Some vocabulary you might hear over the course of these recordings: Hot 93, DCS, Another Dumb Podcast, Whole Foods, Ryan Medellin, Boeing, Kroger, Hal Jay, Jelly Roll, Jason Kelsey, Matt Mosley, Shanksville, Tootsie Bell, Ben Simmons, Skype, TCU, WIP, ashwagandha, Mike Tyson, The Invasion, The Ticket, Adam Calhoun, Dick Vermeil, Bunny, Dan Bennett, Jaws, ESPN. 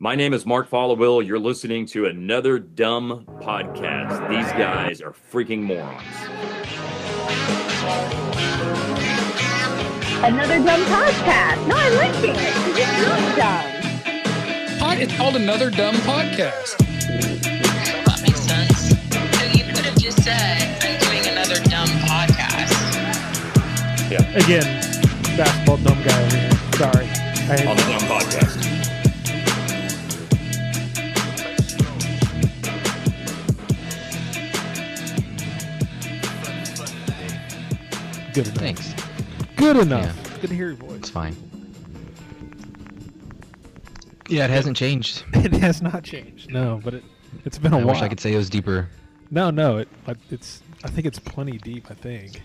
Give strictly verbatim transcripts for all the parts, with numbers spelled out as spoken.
My name is Mark Folliwell. You're listening to Another Dumb Podcast. These guys are freaking morons. Another Dumb Podcast. No, I like it. It's not dumb. Pod, it's called Another Dumb Podcast. That makes sense. So you could have just said, I'm doing another dumb podcast. Yeah. Again, basketball dumb guy over here. Sorry. I On the Dumb Podcast. Good enough. Thanks. Good enough. Yeah. Good to hear your voice. It's fine. Yeah, it hasn't changed. It has not changed. No, but it it's been a I while. I wish I could say it was deeper. No, no, it it's I think it's plenty deep. I think.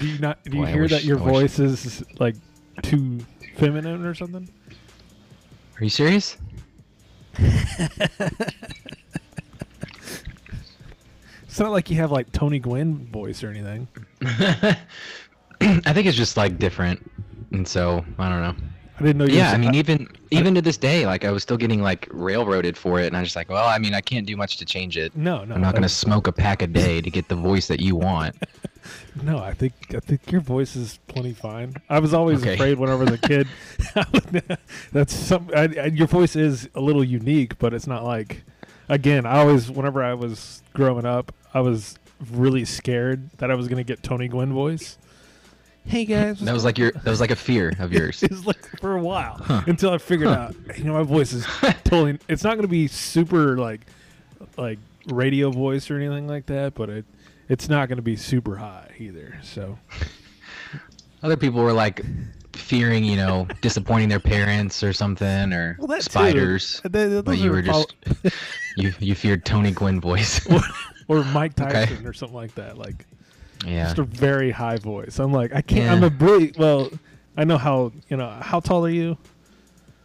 do you not? Do you Boy, hear wish, that your I voice wish. is like too feminine or something? Are you serious? It's not like you have like Tony Gwynn voice or anything. I think it's just like different, and so I don't know. I didn't know. You yeah, I mean, that. even even to this day, like I was still getting like railroaded for it, and I was just like, well, I mean, I can't do much to change it. No, no, I'm not gonna smoke a pack a day to get the voice that you want. No, I think I think your voice is plenty fine. I was always okay. afraid when I was a kid. That's some. I, I, your voice is a little unique, but it's not like. Again, I always, whenever I was growing up, I was really scared that I was going to get Tony Gwynn voice. Hey guys, that was like your, that was like a fear of yours. It was like for a while huh. until I figured huh. out, you know, my voice is totally. It's not going to be super like, like radio voice or anything like that, but it, it's not going to be super high either. So, other people were like. Fearing, you know, disappointing their parents or something, or well, spiders. That, that, but you were just all... you you feared Tony Gwynn voice, or, or Mike Tyson okay. or something like that. Like, yeah, just a very high voice. I'm like, I can't. Yeah. I'm a brilliant. Well, I know how. You know, how tall are you?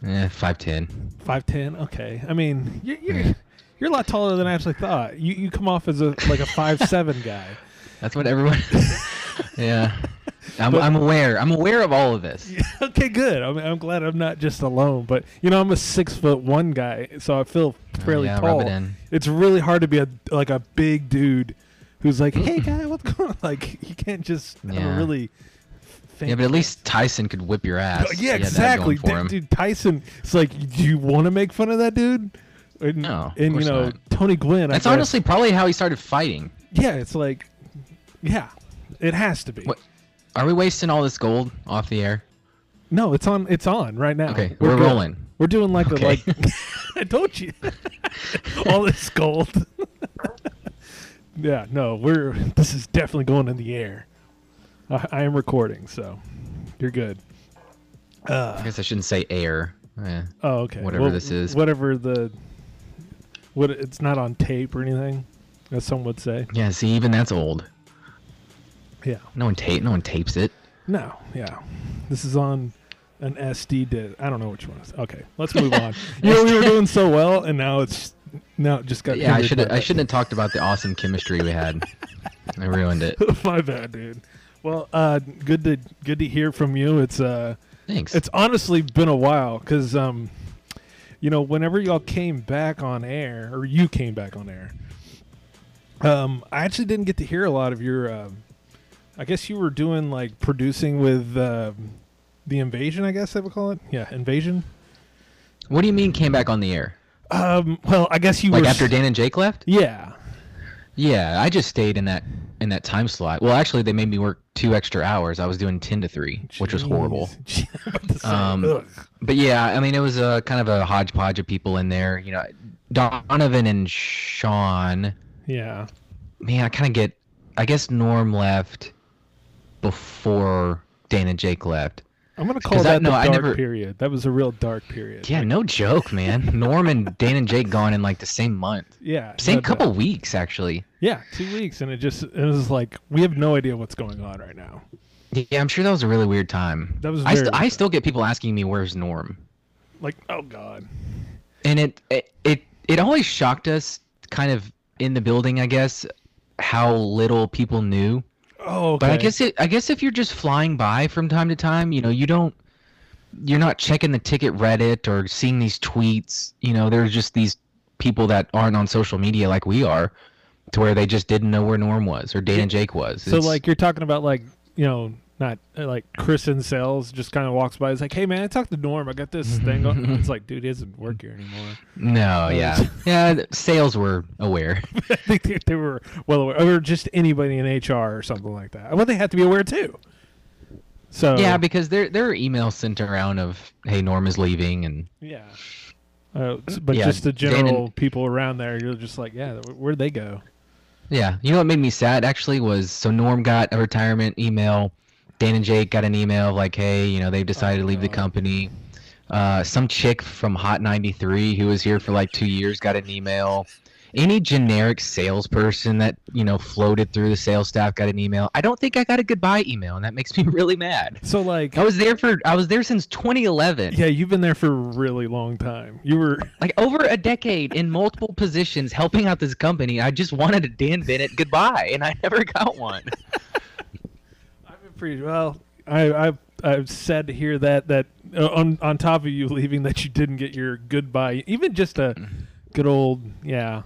Yeah, five ten. Five ten. Okay. I mean, you're you're, yeah. you're a lot taller than I actually thought. You you come off as a like a five seven guy. That's what everyone. yeah. I'm, but, I'm aware. I'm aware of all of this. Okay, good. I'm, I'm glad I'm not just alone. But, you know, I'm a six foot one guy, so I feel fairly oh, yeah, tall. Rub it in. It's really hard to be a like a big dude who's like, hey, guy, what's going on? Like, you can't just yeah. have a really fancy. Yeah, but at least Tyson could whip your ass. No, yeah, exactly. Dude, dude, Tyson, it's like, do you want to make fun of that dude? And, no, And, you know, not. Tony Gwynn. That's I honestly probably how he started fighting. Yeah, it's like, yeah, it has to be. What? Are we wasting all this gold off the air? No, it's on. It's on right now. Okay, we're, we're rolling. We're doing like okay. a like. I told you, all this gold. yeah, no, we're. This is definitely going in the air. I, I am recording, so you're good. Uh, I guess I shouldn't say air. Eh, oh, okay. Whatever well, this is. Whatever the. What it's not on tape or anything, as some would say. Yeah. See, even that's old. Yeah. No one tape. No one tapes it. No. Yeah. This is on an S D disc. I don't know which one. It's. Okay. Let's move on. You know we were doing so well, and now it's now it just got. Yeah. I should. I shouldn't have talked about the awesome chemistry we had. I ruined it. My bad, dude. Well, uh, good to good to hear from you. It's uh. Thanks. It's honestly been a while, cause um, you know, whenever y'all came back on air, or you came back on air, um, I actually didn't get to hear a lot of your. Uh, I guess you were doing like producing with uh, The Invasion, I guess I would call it. Yeah, Invasion. What do you mean came back on the air? Um, well, I guess you like were after Dan and Jake left? Yeah. Yeah, I just stayed in that in that time slot. Well, actually they made me work two extra hours. I was doing ten to three, Jeez. Which was horrible. um, but yeah, I mean it was a kind of a hodgepodge of people in there, you know, Donovan and Sean. Yeah. Man, I kind of get I guess Norm left. Before Dan and Jake left. I'm going to call that I, no, the dark never, period. That was a real dark period. Yeah, like, no joke, man. Norm and Dan and Jake gone in like the same month. Yeah. Same no, couple no. weeks, actually. Yeah, two weeks. And it just, it was like, we have no idea what's going on right now. Yeah, I'm sure that was a really weird time. That was very I, st- I still get people asking me, where's Norm? Like, oh, God. And it, it, it, it always shocked us kind of in the building, I guess, how little people knew. Oh, okay. But I guess it, I guess if you're just flying by from time to time, you know, you don't you're not checking the ticket Reddit or seeing these tweets. You know, there's just these people that aren't on social media like we are, to where they just didn't know where Norm was or Dan and Jake was. It's, so like you're talking about like, you know, not like Chris in sales just kind of walks by. It's like, hey man, I talked to Norm. I got this thing on. It's like, dude, he doesn't work here anymore. No, but yeah, yeah. Sales were aware. I think they, they were well aware, or just anybody in H R or something like that. Well, they had to be aware too. So yeah, because there there are emails sent around of, hey, Norm is leaving, and yeah, uh, but yeah, just the general and, people around there, you're just like, yeah, where'd they go? Yeah, you know what made me sad actually was, so Norm got a retirement email. Dan and Jake got an email of like, hey, you know, they've decided oh, to leave God. the company. Uh, some chick from Hot ninety-three who was here for like two years got an email. Any generic salesperson that, you know, floated through the sales staff got an email. I don't think I got a goodbye email, and that makes me really mad. So like, I was there for I was there since twenty eleven. Yeah, you've been there for a really long time. You were like over a decade in multiple positions helping out this company. I just wanted a Dan Bennett goodbye, and I never got one. Well, I, I, I'm sad to hear that, that uh, on, on top of you leaving, that you didn't get your goodbye. Even just a good old, yeah.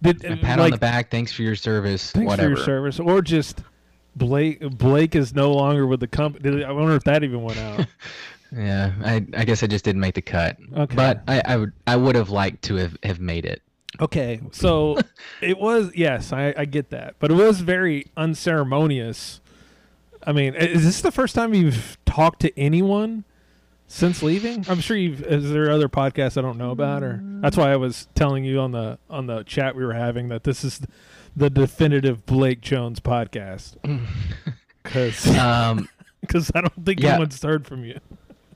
Did, a pat like, on the back, thanks for your service, thanks whatever. Thanks for your service. Or just Blake Blake is no longer with the company. I wonder if that even went out. Yeah, I, I guess I just didn't make the cut. Okay. But I, I, would, I would have liked to have, have made it. Okay, so it was, yes, I, I get that. But it was very unceremonious. I mean, is this the first time you've talked to anyone since leaving? I'm sure you've. Is there other podcasts I don't know about? Or that's why I was telling you on the on the chat we were having that this is the definitive Blake Jones podcast. Because um, I don't think yeah. anyone's heard from you.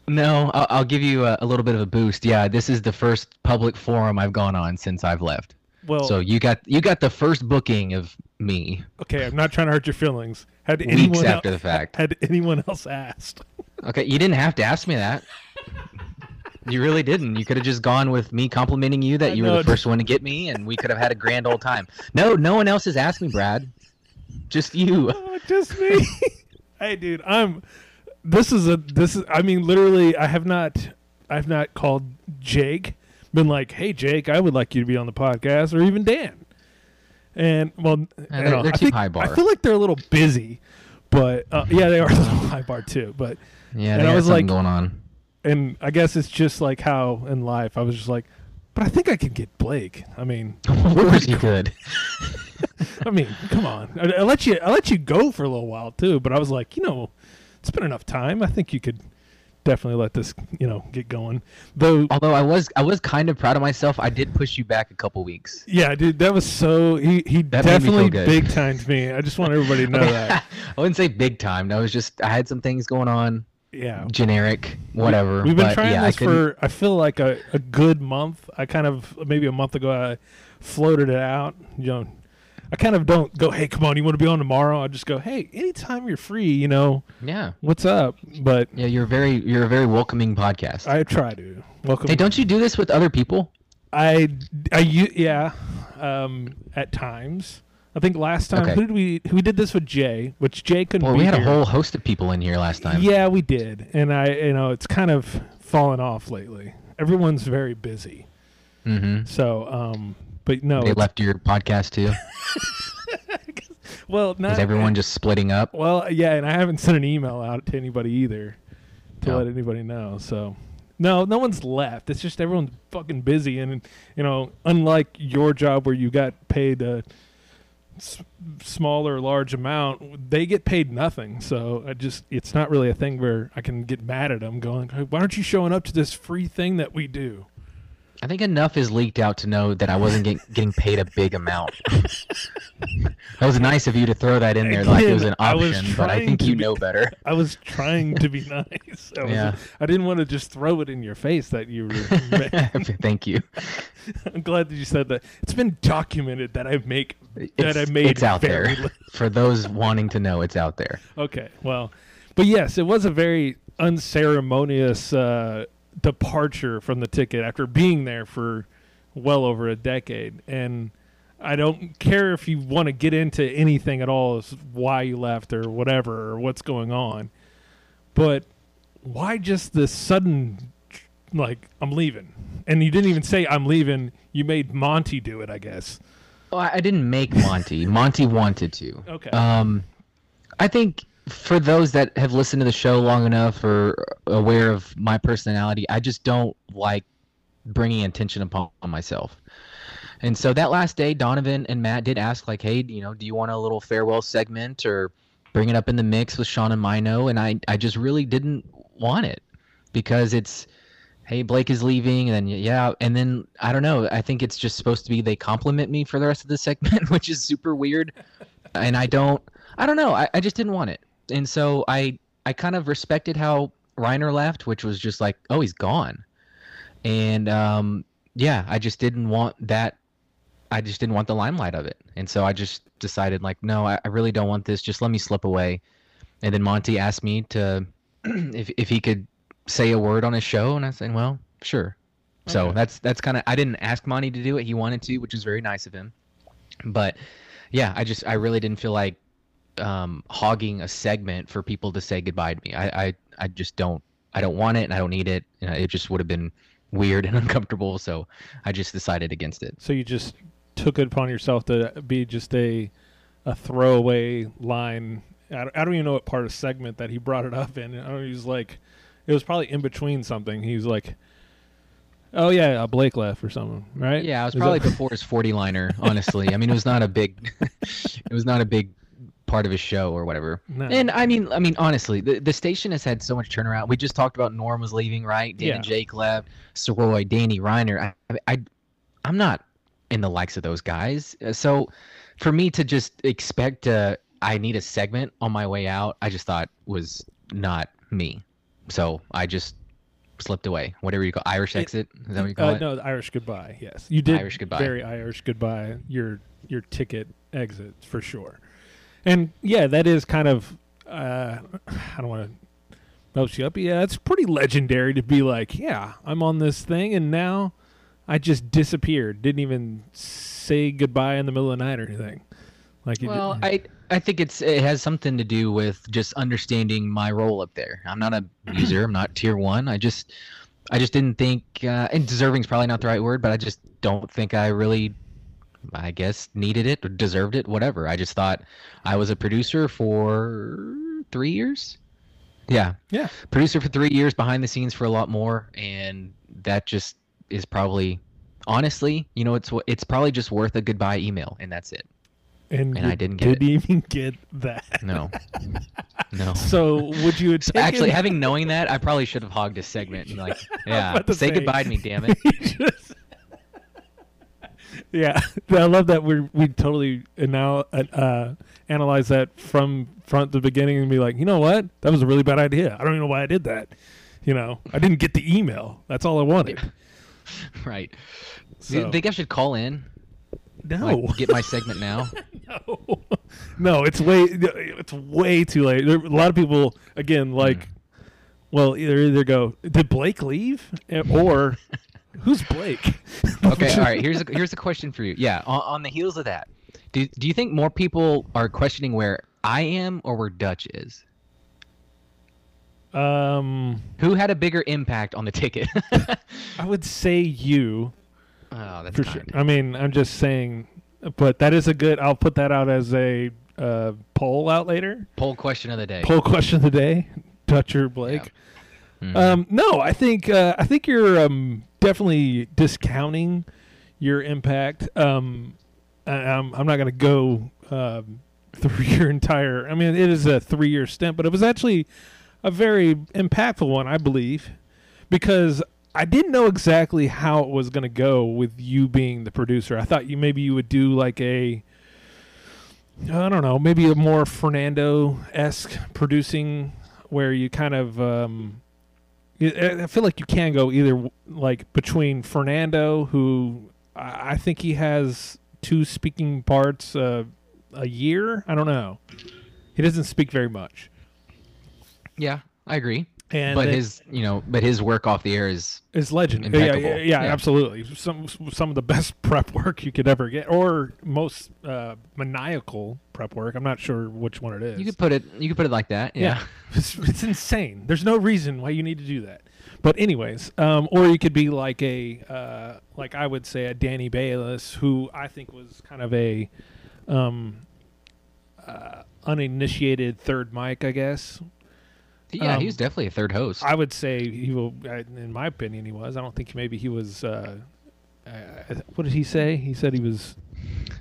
No, I'll, I'll give you a, a little bit of a boost. Yeah, this is the first public forum I've gone on since I've left. Well, so you got you got the first booking of me. Okay, I'm not trying to hurt your feelings. Had Weeks anyone after el- the fact. Had anyone else asked? Okay, you didn't have to ask me that. You really didn't. You could have just gone with me complimenting you that I you know, were the first one to get me, and we could have had a grand old time. No, no one else has asked me, Brad. Just you. Oh, just me. Hey, dude, I'm. This is a. This is. I mean, literally, I have not. I've not called Jake. Been like, hey Jake, I would like you to be on the podcast, or even Dan. And well, yeah, they're, they're too think, high bar. I feel like they're a little busy, but uh, yeah, they are a little high bar too. But yeah, and I was something like, going on. And I guess it's just like how in life I was just like, but I think I could get Blake. I mean, of course you could. I mean, come on. I, I let you. I let you go for a little while too. But I was like, you know, it's been enough time. I think you could. Definitely let this, you know, get going. Though, although I was, I was kind of proud of myself. I did push you back a couple weeks. Yeah, dude, that was so. He he that definitely big timed me. I just want everybody to know okay. that. I wouldn't say big time. I was just, I had some things going on. Yeah. Generic, whatever. We've been but, trying yeah, this I for. I feel like a, a good month. I kind of maybe a month ago I floated it out. You know, I kind of don't go, hey, come on, you want to be on tomorrow? I just go, hey, anytime you're free, you know. Yeah. What's up? But yeah, you're very, you're a very welcoming podcast. I try to welcome. Hey, don't you do this with other people? I, I, yeah, um, at times. I think last time okay. who did we we did this with Jay, which Jay couldn't. Well, we had here. a whole host of people in here last time. Yeah, we did, and I, you know, it's kind of fallen off lately. Everyone's very busy. Mm-hmm. So, um. But no, they left your podcast too. Well, not is everyone just splitting up? Well, yeah, and I haven't sent an email out to anybody either to no. let anybody know. So, no, no one's left. It's just everyone's fucking busy, and you know, unlike your job where you got paid a s- small or large amount, they get paid nothing. So, I just it's not really a thing where I can get mad at them going, hey, "Why aren't you showing up to this free thing that we do?" I think enough is leaked out to know that I wasn't get, getting paid a big amount. That was nice of you to throw that in there. Again, like it was an option, I but I think you be, know better. I was trying to be nice. I, was, yeah. I didn't want to just throw it in your face that you were... Thank you. I'm glad that you said that. It's been documented that I make... It's, that I made it's out there. Little. For those wanting to know, it's out there. Okay, well... But yes, it was a very unceremonious... Uh, departure from the ticket after being there for well over a decade, and I don't care if you want to get into anything at all as why you left or whatever or what's going on, but why just the sudden, like, I'm leaving? And you didn't even say I'm leaving. You made Monty do it, I guess. Well, I didn't make Monty. Monty wanted to. Okay. Um, I think for those that have listened to the show long enough or aware of my personality, I just don't like bringing attention upon myself. And so that last day, Donovan and Matt did ask, like, hey, you know, do you want a little farewell segment or bring it up in the mix with Sean and Mino? And I, I just really didn't want it because it's, hey, Blake is leaving, and then, yeah, and then, I don't know, I think it's just supposed to be they compliment me for the rest of the segment, which is super weird. And I don't, I don't know, I, I just didn't want it. And so I, I kind of respected how Reiner left, which was just like, oh, he's gone. And, um, yeah, I just didn't want that. I just didn't want the limelight of it. And so I just decided, like, no, I, I really don't want this. Just let me slip away. And then Monty asked me to if if he could say a word on his show. And I said, well, sure. Okay. So that's that's kind of – I didn't ask Monty to do it. He wanted to, which was very nice of him. But, yeah, I just – I really didn't feel like um, hogging a segment for people to say goodbye to me. I, I, I just don't – I don't want it and I don't need it. You know, it just would have been weird and uncomfortable. So I just decided against it. So you just – took it upon yourself to be just a a throwaway line. I don't, I don't even know what part of segment that he brought it up in. I don't know, he was like, it was probably in between something. He was like, oh, yeah, Blake left or something, right? Yeah, it was, was probably that... before his forty-liner, honestly. I mean, it was not a big it was not a big part of his show or whatever. No. And, I mean, I mean, honestly, the, the station has had so much turnaround. We just talked about Norm was leaving, right? Dan yeah. and Jake left. Soroy, Danny, Reiner. I, I, I'm not... in the likes of those guys. So for me to just expect uh, I need a segment on my way out, I just thought was not me. So I just slipped away. Whatever you call Irish exit? Is that what you call uh, it? No, the Irish goodbye, yes. You did Irish goodbye. Very Irish goodbye, your your ticket exit for sure. And yeah, that is kind of, uh, I don't want to melt you up. Yeah, it's pretty legendary to be like, yeah, I'm on this thing and now I just disappeared. Didn't even say goodbye in the middle of the night or anything. Like, you well, didn't. I I think it's it has something to do with just understanding my role up there. I'm not a user. I'm not tier one. I just I just didn't think uh, and deserving is probably not the right word, but I just don't think I really, I guess, needed it or deserved it. Whatever. I just thought I was a producer for three years. Yeah. Yeah. Producer for three years, behind the scenes for a lot more, and that just. Is probably, honestly, you know, it's it's probably just worth a goodbye email, and that's it. And, and you I didn't get. Didn't it. even get that. No, no. So would you so actually, having knowing that, I probably should have hogged a segment and like, yeah, say, say goodbye to me, damn it. just... Yeah, I love that we we totally now uh, analyze that from front to beginning and be like, you know what, that was a really bad idea. I don't even know why I did that. You know, I didn't get the email. That's all I wanted. Right. So. Do you think I should call in? No. Like, get my segment now? No. No, it's way it's way too late. There, a lot of people, again, like, mm. well, either, either go, did Blake leave? Or, who's Blake? Okay, all right. Here's a, here's a question for you. Yeah, on, on the heels of that, do, do you think more people are questioning where I am or where Dutch is? Um, Who had a bigger impact on the ticket? I would say you. Oh, that's for sure. I mean, I'm just saying, but that is a good. I'll put that out as a uh, poll out later. Poll question of the day. Poll question of the day. Dutch or Blake? Yeah. Mm-hmm. Um, no, I think uh, I think you're um, definitely discounting your impact. Um, I, I'm I'm not going to go uh, through your entire. I mean, it is a three year stint, but it was actually a very impactful one, I believe, because I didn't know exactly how it was going to go with you being the producer. I thought you maybe you would do like a, I don't know, maybe a more Fernando-esque producing where you kind of, um, I feel like you can go either like between Fernando, who I think he has two speaking parts uh, a year. I don't know. He doesn't speak very much. Yeah, I agree. And but it, his, you know, but his work off the air is is legendary. Yeah, yeah, yeah, yeah, absolutely. Some some of the best prep work you could ever get, or most uh, maniacal prep work. I'm not sure which one it is. You could put it. You could put it like that. Yeah, yeah. It's, it's insane. There's no reason why you need to do that. But anyways, um, or you could be like a uh, like I would say a Danny Bayless, who I think was kind of a um, uh, uninitiated third mic, I guess. Yeah, um, he was definitely a third host. I would say he will, in my opinion, he was. I don't think maybe he was. Uh, uh, what did he say? He said he was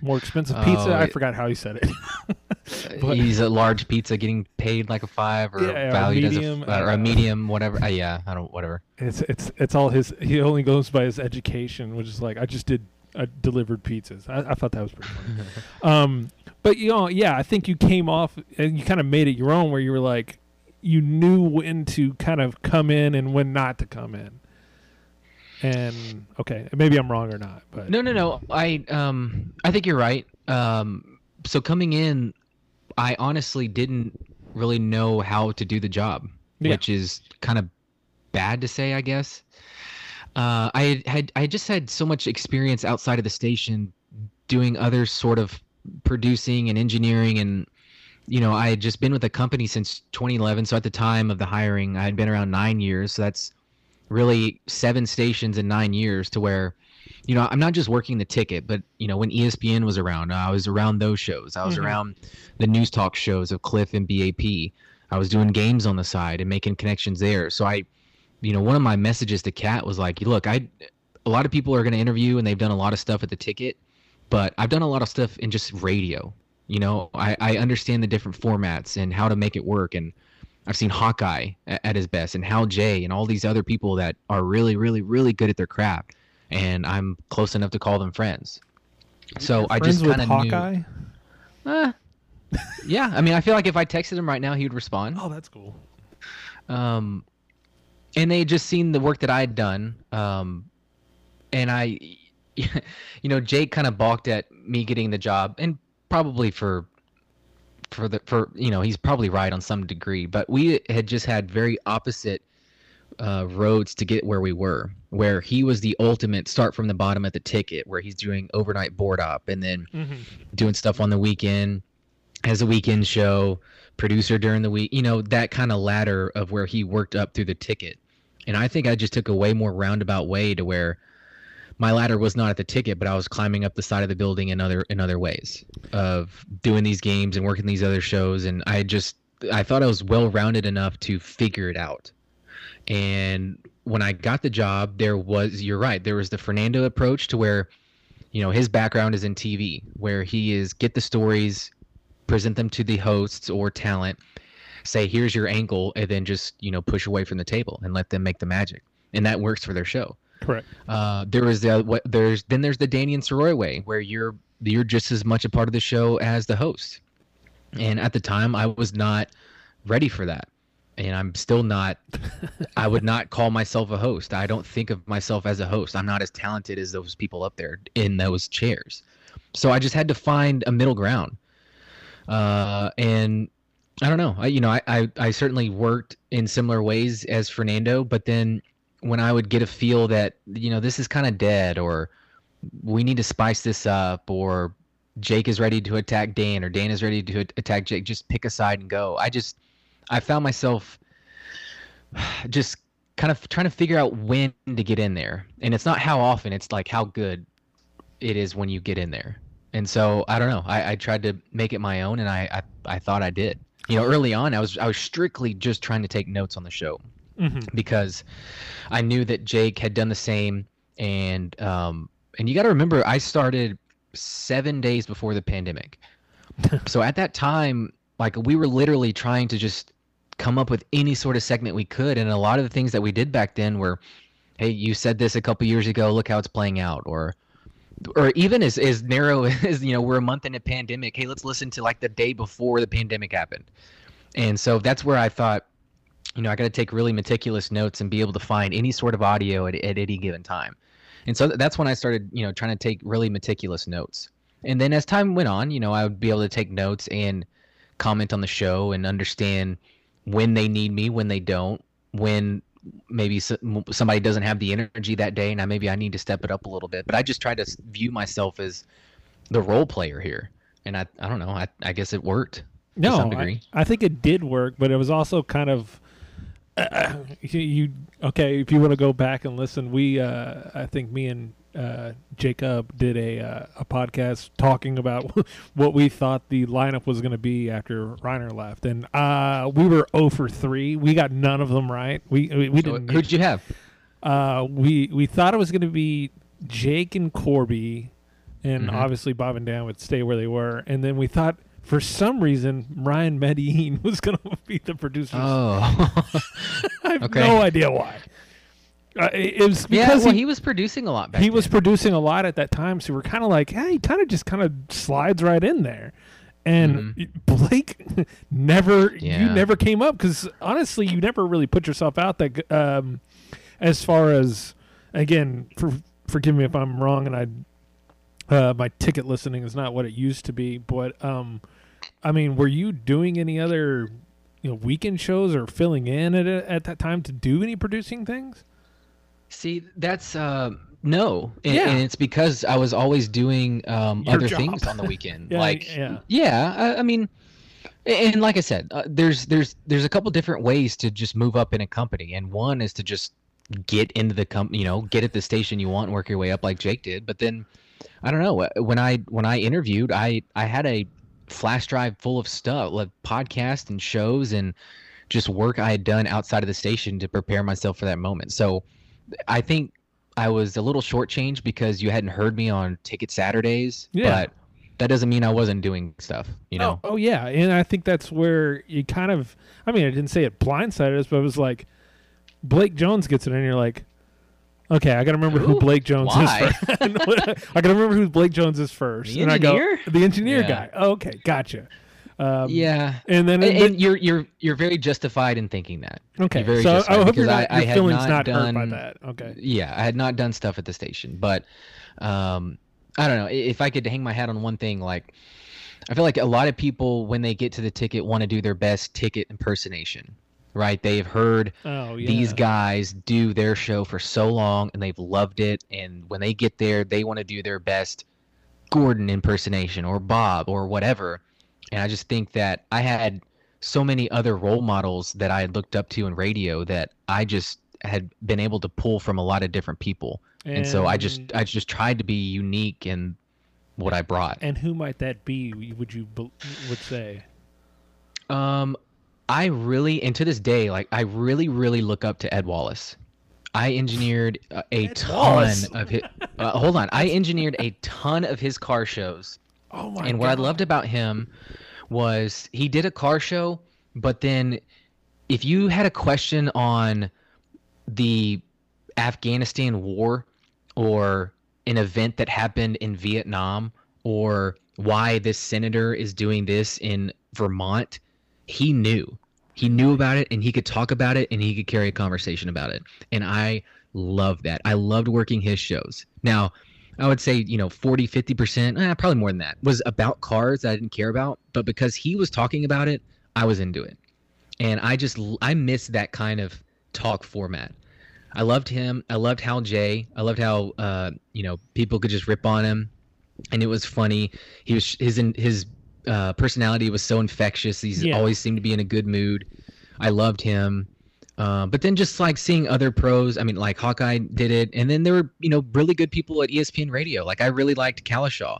more expensive pizza. Oh, I it, forgot how he said it. But, he's a large pizza getting paid like a five or yeah, valued or medium, as a, or a medium, whatever. Uh, yeah, I don't whatever. It's it's it's all his. He only goes by his education, which is like I just did. I delivered pizzas. I, I thought that was pretty funny. um, but you know, yeah, I think you came off and you kind of made it your own, where you were like. You knew when to kind of come in and when not to come in. And okay, maybe I'm wrong or not, but no, no, no. I, um, I think you're right. Um, so coming in, I honestly didn't really know how to do the job, yeah. which is kind of bad to say, I guess. Uh, I had, I just had so much experience outside of the station doing other sort of producing and engineering and, you know, I had just been with the company since twenty eleven. So at the time of the hiring, I had been around nine years. So that's really seven stations in nine years to where, you know, I'm not just working the ticket, but, you know, when E S P N was around, I was around those shows. I was mm-hmm. around the news talk shows of Cliff and B A P. I was doing games on the side and making connections there. So I, you know, one of my messages to Kat was like, look, I, a lot of people are going to interview and they've done a lot of stuff at the ticket, but I've done a lot of stuff in just radio. You know, I, I understand the different formats and how to make it work. And I've seen Hawkeye at, at his best and Hal Jay and all these other people that are really, really, really good at their craft. And I'm close enough to call them friends. So I just kind of knew. Hawkeye? Eh, yeah. I mean, I feel like if I texted him right now, he would respond. Oh, that's cool. Um, and they had just seen the work that I had done. Um, and I, you know, Jake kind of balked at me getting the job and probably for for the for you know he's probably right on some degree, but we had just had very opposite uh roads to get where we were, where he was the ultimate start from the bottom at the ticket, where he's doing overnight board op and then mm-hmm. doing stuff on the weekend as a weekend show producer during the week, you know, that kind of ladder of where he worked up through the ticket. And I think I just took a way more roundabout way to where my ladder was not at the ticket, but I was climbing up the side of the building in other in other ways of doing these games and working these other shows. And I just I thought I was well-rounded enough to figure it out. And when I got the job, there was you're right. There was the Fernando approach to where, you know, his background is in T V, where he is get the stories, present them to the hosts or talent, say, here's your angle, and then just, you know, push away from the table and let them make the magic. And that works for their show. Correct. Uh, there was the what there's then there's the Danny and Soroy way, where you're you're just as much a part of the show as the host. And at the time, I was not ready for that, and I'm still not. I would not call myself a host. I don't think of myself as a host. I'm not as talented as those people up there in those chairs. So I just had to find a middle ground. Uh, and I don't know. I, you know, I, I I certainly worked in similar ways as Fernando, but then. When I would get a feel that, you know, this is kind of dead, or we need to spice this up, or Jake is ready to attack Dan, or Dan is ready to attack Jake, just pick a side and go. I just, I found myself just kind of trying to figure out when to get in there. And it's not how often, it's like how good it is when you get in there. And so, I don't know, I, I tried to make it my own, and I, I, I thought I did. You know, early on, I was, I was strictly just trying to take notes on the show. Mm-hmm. Because I knew that Jake had done the same, and um, and you got to remember, I started seven days before the pandemic, so at that time, like we were literally trying to just come up with any sort of segment we could, and a lot of the things that we did back then were, hey, you said this a couple years ago, look how it's playing out, or or even as as narrow as, you know, we're a month into pandemic, hey, let's listen to like the day before the pandemic happened, and so that's where I thought. You know, I got to take really meticulous notes and be able to find any sort of audio at, at any given time. And so that's when I started, you know, trying to take really meticulous notes. And then as time went on, you know, I would be able to take notes and comment on the show and understand when they need me, when they don't, when maybe somebody doesn't have the energy that day, and I, maybe I need to step it up a little bit. But I just try to view myself as the role player here, and I, I don't know. I, I guess it worked. No, to some degree. I, I think it did work, but it was also kind of uh, you. Okay, if you want to go back and listen, we uh, I think me and uh, Jacob did a uh, a podcast talking about what we thought the lineup was going to be after Reiner left, and uh, we were zero for three. We got none of them right. We we, we so didn't. Who'd you have? Uh, we we thought it was going to be Jake and Corby, and mm-hmm. obviously Bob and Dan would stay where they were, and then we thought, for some reason, Ryan Medellin was going to be the producer. Oh. I have okay. no idea why. Uh, it, it was because yeah, well, he, he was producing a lot back He then. was producing a lot at that time, so we're kind of like, hey, he kind of just kind of slides right in there. And mm-hmm. Blake never, yeah. you never came up, because honestly, you never really put yourself out that, um, as far as, again, for, forgive me if I'm wrong, and I, uh, my ticket listening is not what it used to be, but, um, I mean, were you doing any other, you know, weekend shows or filling in at at that time to do any producing things? See, that's uh, no, and, yeah. and it's because I was always doing um, other job. things on the weekend. yeah, like, yeah, yeah I, I mean, and like I said, uh, there's there's there's a couple different ways to just move up in a company, and one is to just get into the company, you know, get at the station you want, and work your way up like Jake did. But then, I don't know, when I when I interviewed, I I had a flash drive full of stuff, like podcasts and shows and just work I had done outside of the station to prepare myself for that moment. So I think I was a little shortchanged because you hadn't heard me on Ticket Saturdays, yeah. but that doesn't mean I wasn't doing stuff, you know? Oh, oh yeah. And I think that's where you kind of, I mean, I didn't say it blindsided us, but it was like Blake Jones gets it and you're like, okay, I got to remember Ooh, who Blake Jones why? is first. I got to remember who Blake Jones is first. The and engineer? I go, the engineer yeah. guy. Oh, okay, gotcha. Um, yeah. And then and, and but, you're you're you're very justified in thinking that. Okay. You're very so I hope you're not, I, your I had feelings not, not done, hurt by that. Okay. Yeah, I had not done stuff at the station, but um, I don't know if I could hang my hat on one thing. Like, I feel like a lot of people when they get to the ticket want to do their best ticket impersonation. Right, they've heard oh, yeah. these guys do their show for so long, and they've loved it. And when they get there, they want to do their best Gordon impersonation or Bob or whatever. And I just think that I had so many other role models that I had looked up to in radio that I just had been able to pull from a lot of different people. And, and so I just I just tried to be unique in what I brought. And who might that be? Would you would say? Um. I really, and to this day, like I really, really look up to Ed Wallace. I engineered a, a ton Wallace. of his. Uh, hold on, I engineered a ton of his car shows. Oh my! And what God. I loved about him was he did a car show, but then if you had a question on the Afghanistan war or an event that happened in Vietnam or why this senator is doing this in Vermont. He knew. He knew about it, and he could talk about it, and he could carry a conversation about it. And I love that. I loved working his shows. Now, I would say, you know, forty, fifty percent, eh, probably more than that, was about cars that I didn't care about. But because he was talking about it, I was into it. And I just – I miss that kind of talk format. I loved him. I loved Hal Jay. I loved how, uh, you know, people could just rip on him, and it was funny. He was – his his – Uh, personality was so infectious. He's yeah. always seemed to be in a good mood. I loved him. Uh, but then just like seeing other pros, I mean, like Hawkeye did it. And then there were, you know, really good people at E S P N Radio. Like I really liked Kalishaw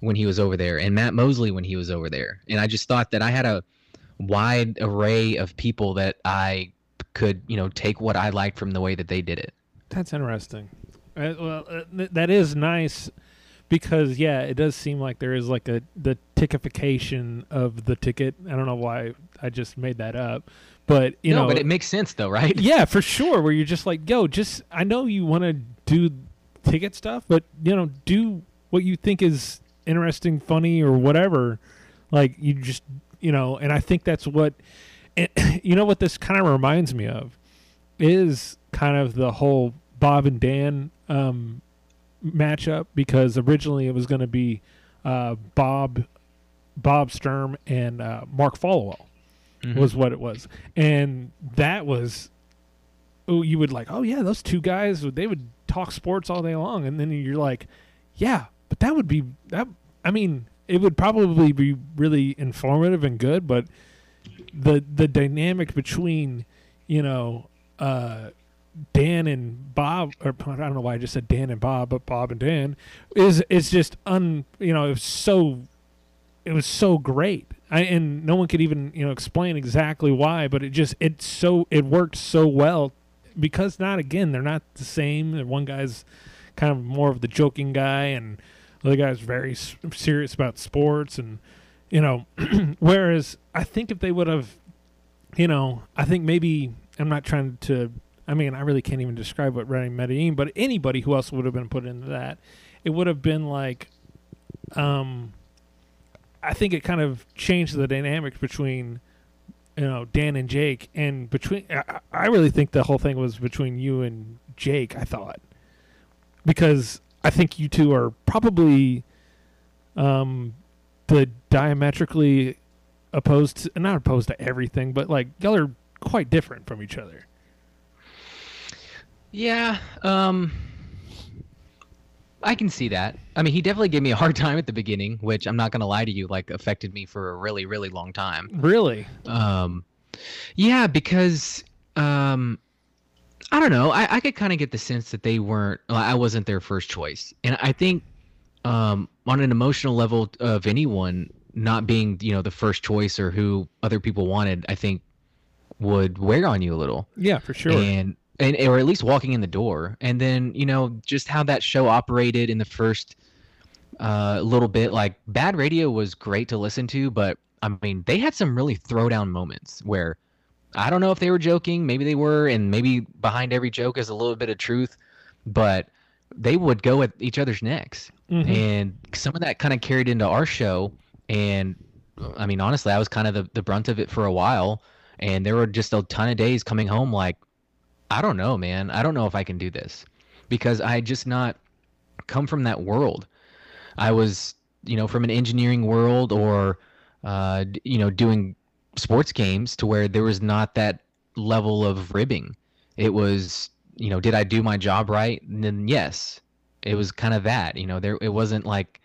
when he was over there and Matt Mosley when he was over there. And I just thought that I had a wide array of people that I could, you know, take what I liked from the way that they did it. That's interesting. Uh, well, uh, th- that is nice. Because yeah, it does seem like there is like a the tickification of the ticket. I don't know why I just made that up, but you no, know, but it makes sense though, right? Yeah, for sure. Where you're just like, yo, just I know you want to do ticket stuff, but you know, do what you think is interesting, funny, or whatever. Like you just you know, and I think that's what and, you know what this kind of reminds me of is kind of the whole Bob and Dan. Um, matchup because originally it was going to be uh, Bob, Bob Sturm and uh, Mark Folliwell mm-hmm. was what it was, and that was you would like, oh yeah, those two guys, they would talk sports all day long. And then you're like, yeah, but that would be that. I mean, it would probably be really informative and good, but the the dynamic between, you know, uh, Dan and Bob, or I don't know why I just said Dan and Bob, but Bob and Dan is it's just un. You know, it was so it was so great, I, and no one could even you know explain exactly why, but it just it so it worked so well because not again they're not the same. One guy's kind of more of the joking guy, and the other guy's very serious about sports, and you know, whereas I think if they would have, you know, I think maybe I'm not trying to. I mean, I really can't even describe what running Medellin, but anybody who else would have been put into that, it would have been like, um, I think it kind of changed the dynamic between, you know, Dan and Jake, and between. I, I really think the whole thing was between you and Jake. I thought because I think you two are probably, um, the diametrically opposed, to, not opposed to everything, but like y'all are quite different from each other. Yeah, um, I can see that. I mean, he definitely gave me a hard time at the beginning, which I'm not going to lie to you, like, affected me for a really, really long time. Really? Um, yeah, because, um, I don't know. I, I could kind of get the sense that they weren't, I wasn't their first choice. And I think um, on an emotional level of anyone not being, you know, the first choice or who other people wanted, I think would wear on you a little. Yeah, for sure. And And, or at least walking in the door. And then, you know, just how that show operated in the first uh, little bit. Like, bad radio was great to listen to, but, I mean, they had some really throwdown moments where I don't know if they were joking. Maybe they were, and maybe behind every joke is a little bit of truth. But they would go at each other's necks. Mm-hmm. And some of that kind of carried into our show. And, I mean, honestly, I was kind of the, the brunt of it for a while. And there were just a ton of days coming home like, I don't know, man. I don't know if I can do this because I just not come from that world. I was, you know, from an engineering world or, uh, you know, doing sports games to where there was not that level of ribbing. It was, you know, did I do my job right? And then yes, it was kind of that, you know, there, it wasn't like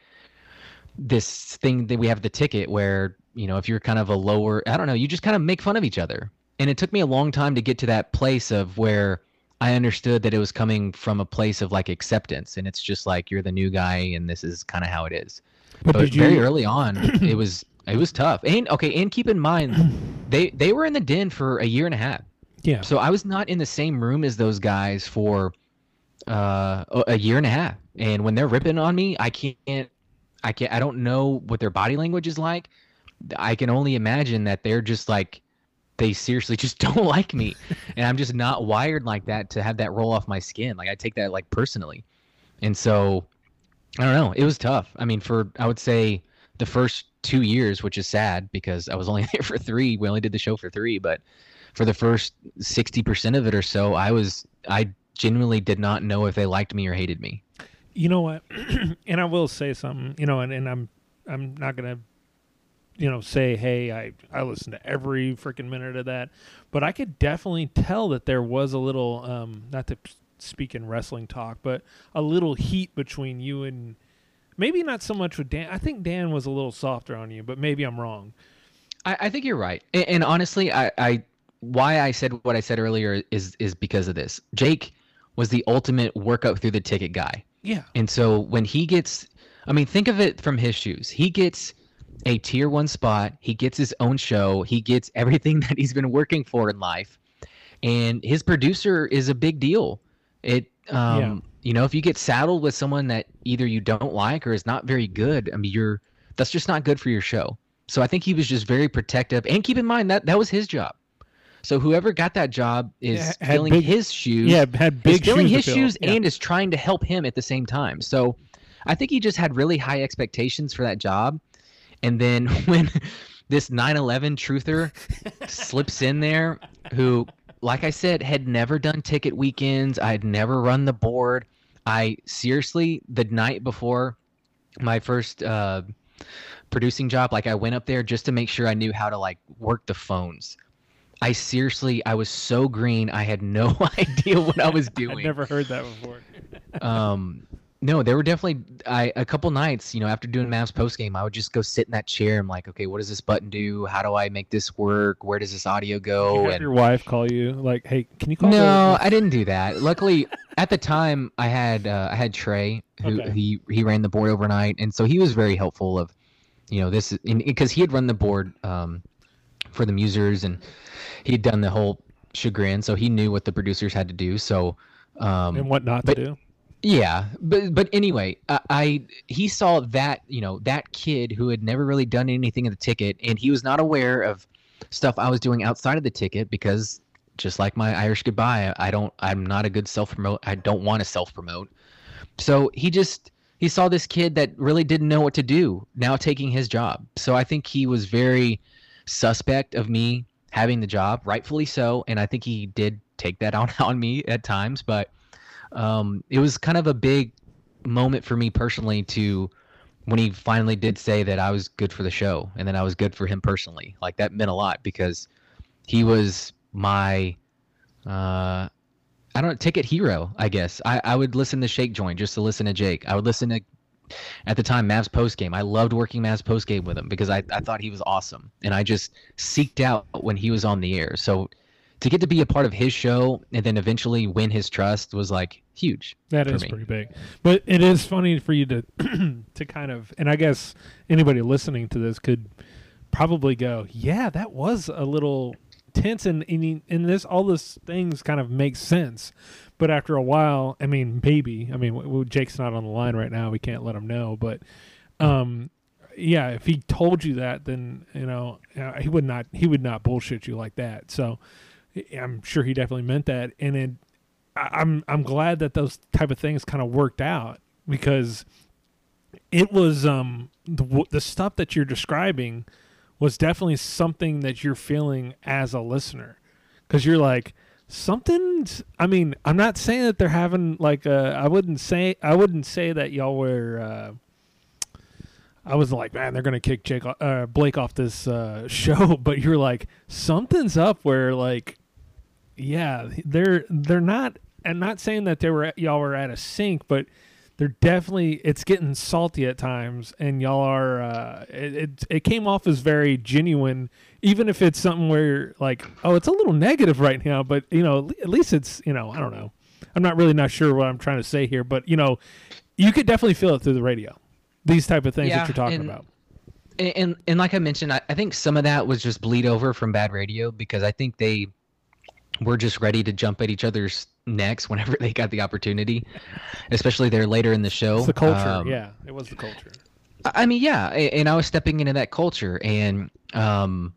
this thing that we have the ticket where, you know, if you're kind of a lower, I don't know, you just kind of make fun of each other. And it took me a long time to get to that place of where I understood that it was coming from a place of like acceptance. And it's just like, you're the new guy and this is kind of how it is. But, but very you... early on, it was, it was tough. And okay. And keep in mind, they, they were in the den for a year and a half. Yeah. So I was not in the same room as those guys for uh, a year and a half. And when they're ripping on me, I can't, I can't, I don't know what their body language is like. I can only imagine that they're just like, they seriously just don't like me. And I'm just not wired like that to have that roll off my skin. Like I take that like personally. And so I don't know, it was tough. I mean, for, I would say the first two years, which is sad because I was only there for three. We only did the show for three, but for the first sixty percent of it or so, I was, I genuinely did not know if they liked me or hated me. You know what? And I will say something, you know, and, and I'm, I'm not going to, you know, say, hey, I, I listened to every freaking minute of that. But I could definitely tell that there was a little, um, not to speak in wrestling talk, but a little heat between you and maybe not so much with Dan. I think Dan was a little softer on you, but maybe I'm wrong. I, I think you're right. And, and honestly, I, I why I said what I said earlier is is because of this. Jake was the ultimate work up through the ticket guy. Yeah. And so when he gets, I mean, think of it from his shoes. He gets a tier one spot. He gets his own show. He gets everything that he's been working for in life. And his producer is a big deal. It, um, yeah. You know, if you get saddled with someone that either you don't like or is not very good, I mean, you're, that's just not good for your show. So I think he was just very protective. And keep in mind that that was his job. So whoever got that job is yeah, filling big, his shoes. Yeah, had big is filling shoes his shoes yeah. and is trying to help him at the same time. So I think he just had really high expectations for that job. And then when this nine eleven truther slips in there, who, like I said, had never done ticket weekends. I had never run the board. I seriously, the night before my first uh, producing job, like I went up there just to make sure I knew how to like work the phones. I seriously, I was so green. I had no idea what I was doing. I've never heard that before. um, no, there were definitely I, a couple nights, you know, after doing Mavs postgame, I would just go sit in that chair. I'm like, okay, what does this button do? How do I make this work? Where does this audio go? You have and, your wife call you like, hey, can you call me? No, I didn't do that. Luckily, at the time, I had uh, I had Trey, who okay. he he ran the board overnight, and so he was very helpful of, you know, this because he had run the board. Um, for the musers, and he'd done the whole chagrin, so he knew what the producers had to do. So um and what not but, to do. Yeah, but but anyway, I, I he saw that, you know, that kid who had never really done anything in the ticket, and he was not aware of stuff I was doing outside of the ticket, because just like my Irish goodbye, I don't I'm not a good self-promote. I don't want to self-promote. So he just he saw this kid that really didn't know what to do, now taking his job. So I think he was very suspect of me having the job, rightfully so, and I think he did take that out on me at times. But um it was kind of a big moment for me personally to when he finally did say that I was good for the show, and then I was good for him personally. Like, that meant a lot, because he was my uh I don't know, ticket hero, I guess. I, I would listen to Shake Joint just to listen to Jake. I would listen to, at the time, Mavs postgame. I loved working Mavs postgame with him, because I, I thought he was awesome, and I just seeked out when he was on the air. So to get to be a part of his show and then eventually win his trust was like huge. That is me. Pretty big. But it is funny for you to to kind of, and I guess anybody listening to this could probably go, yeah, that was a little tense, and and, and this all those things kind of make sense. But after a while, I mean, maybe, I mean, Jake's not on the line right now. We can't let him know. But, um, yeah, if he told you that, then, you know, he would not, he would not bullshit you like that. So I'm sure he definitely meant that. And it, I'm, I'm glad that those type of things kind of worked out, because it was, um, the, the stuff that you're describing was definitely something that you're feeling as a listener. 'Cause you're like, something's, I mean, I'm not saying that they're having like a, I wouldn't say, I wouldn't say that y'all were, uh, I wasn't like, man, they're going to kick Jake, uh, Blake off this uh, show. But you're like, something's up where like, yeah, they're, they're not, I'm not saying that they were, y'all were at a sink, but they're definitely, it's getting salty at times, and y'all are, uh, it, it, it came off as very genuine, even if it's something where you're like, oh, it's a little negative right now, but, you know, at least it's, you know, I don't know. I'm not really not sure what I'm trying to say here, but, you know, you could definitely feel it through the radio, these type of things yeah, that you're talking and, about. And, and, and like I mentioned, I, I think some of that was just bleed over from bad radio, because I think they were just ready to jump at each other's necks whenever they got the opportunity, especially there later in the show. It's the culture. Um, yeah, it was the culture. I mean, yeah, and I was stepping into that culture, and um,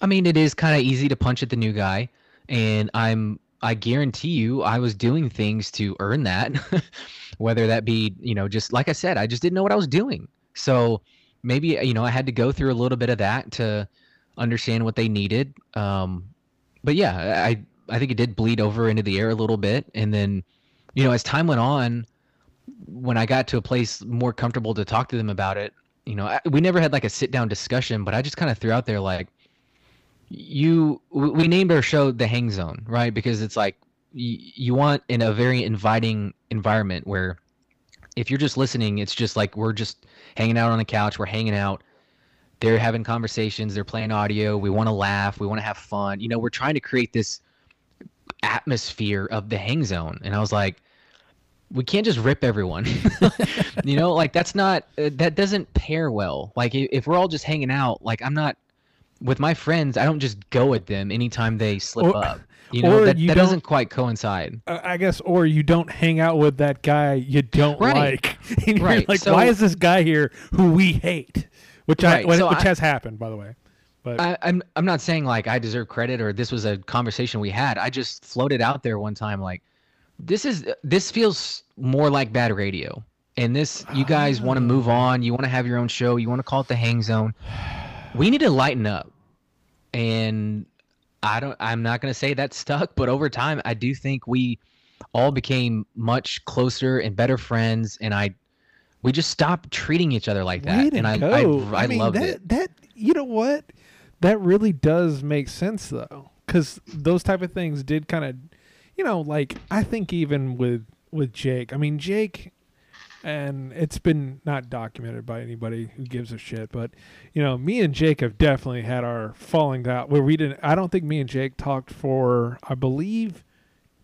I mean, it is kind of easy to punch at the new guy, and I'm I guarantee you I was doing things to earn that, whether that be, you know, just like I said, I just didn't know what I was doing. So maybe, you know, I had to go through a little bit of that to understand what they needed. Um, but yeah, I I think it did bleed over into the air a little bit. And then, you know, as time went on, when I got to a place more comfortable to talk to them about it, you know, I, we never had like a sit down discussion, but I just kind of threw out there, like, you, we named our show The Hang Zone, right? Because it's like, you, you want in a very inviting environment where if you're just listening, it's just like, we're just hanging out on the couch, we're hanging out. They're having conversations, they're playing audio. We want to laugh. We want to have fun. You know, we're trying to create this atmosphere of the hang zone. And I was like, we can't just rip everyone, you know, like that's not, that doesn't pair well. Like if we're all just hanging out, like I'm not with my friends, I don't just go at them anytime they slip or, up, you know, that, you that doesn't quite coincide, uh, I guess, or you don't hang out with that guy you don't right. like, and you're right. like, so, why is this guy here who we hate, which right. I, so which I, has happened, by the way. But I, I'm I'm not saying like I deserve credit or this was a conversation we had. I just floated out there one time like, this is this feels more like bad radio, and this you guys want to move on. You want to have your own show. You want to call it The Hang Zone. We need to lighten up. And I don't. I'm not gonna say that stuck, but over time I do think we all became much closer and better friends. And I we just stopped treating each other like that. And I I, I I mean, loved that, it. That you know what. That really does make sense, though, because those type of things did kind of, you know, like I think even with with Jake, I mean Jake, and it's been not documented by anybody who gives a shit, but you know, me and Jake have definitely had our falling out where we didn't. I don't think me and Jake talked for, I believe,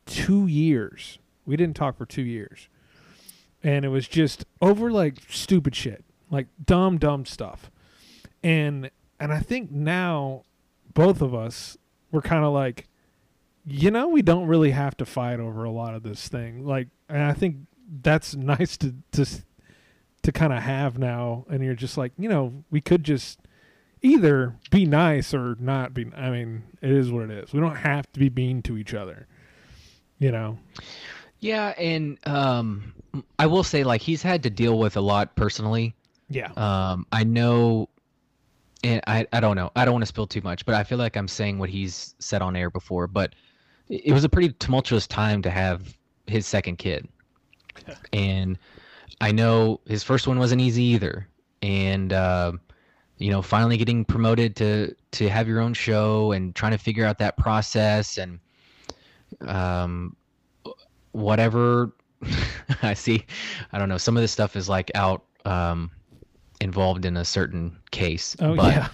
two years. We didn't talk for two years, and it was just over like stupid shit, like dumb dumb stuff, and and I think now both of us were kind of like, you know, we don't really have to fight over a lot of this thing. Like, and I think that's nice to to to kind of have now. And you're just like, you know, we could just either be nice or not be. I mean, it is what it is. We don't have to be mean to each other, you know. Yeah, and um, I will say, like, he's had to deal with a lot personally. Yeah. Um, I know, and I, I don't know. I don't want to spill too much, but I feel like I'm saying what he's said on air before. But it was a pretty tumultuous time to have his second kid. Yeah. And I know his first one wasn't easy either. And, uh, you know, finally getting promoted to, to have your own show and trying to figure out that process and um. whatever I see, I don't know. Some of this stuff is like out, um, involved in a certain case, oh, but, yeah.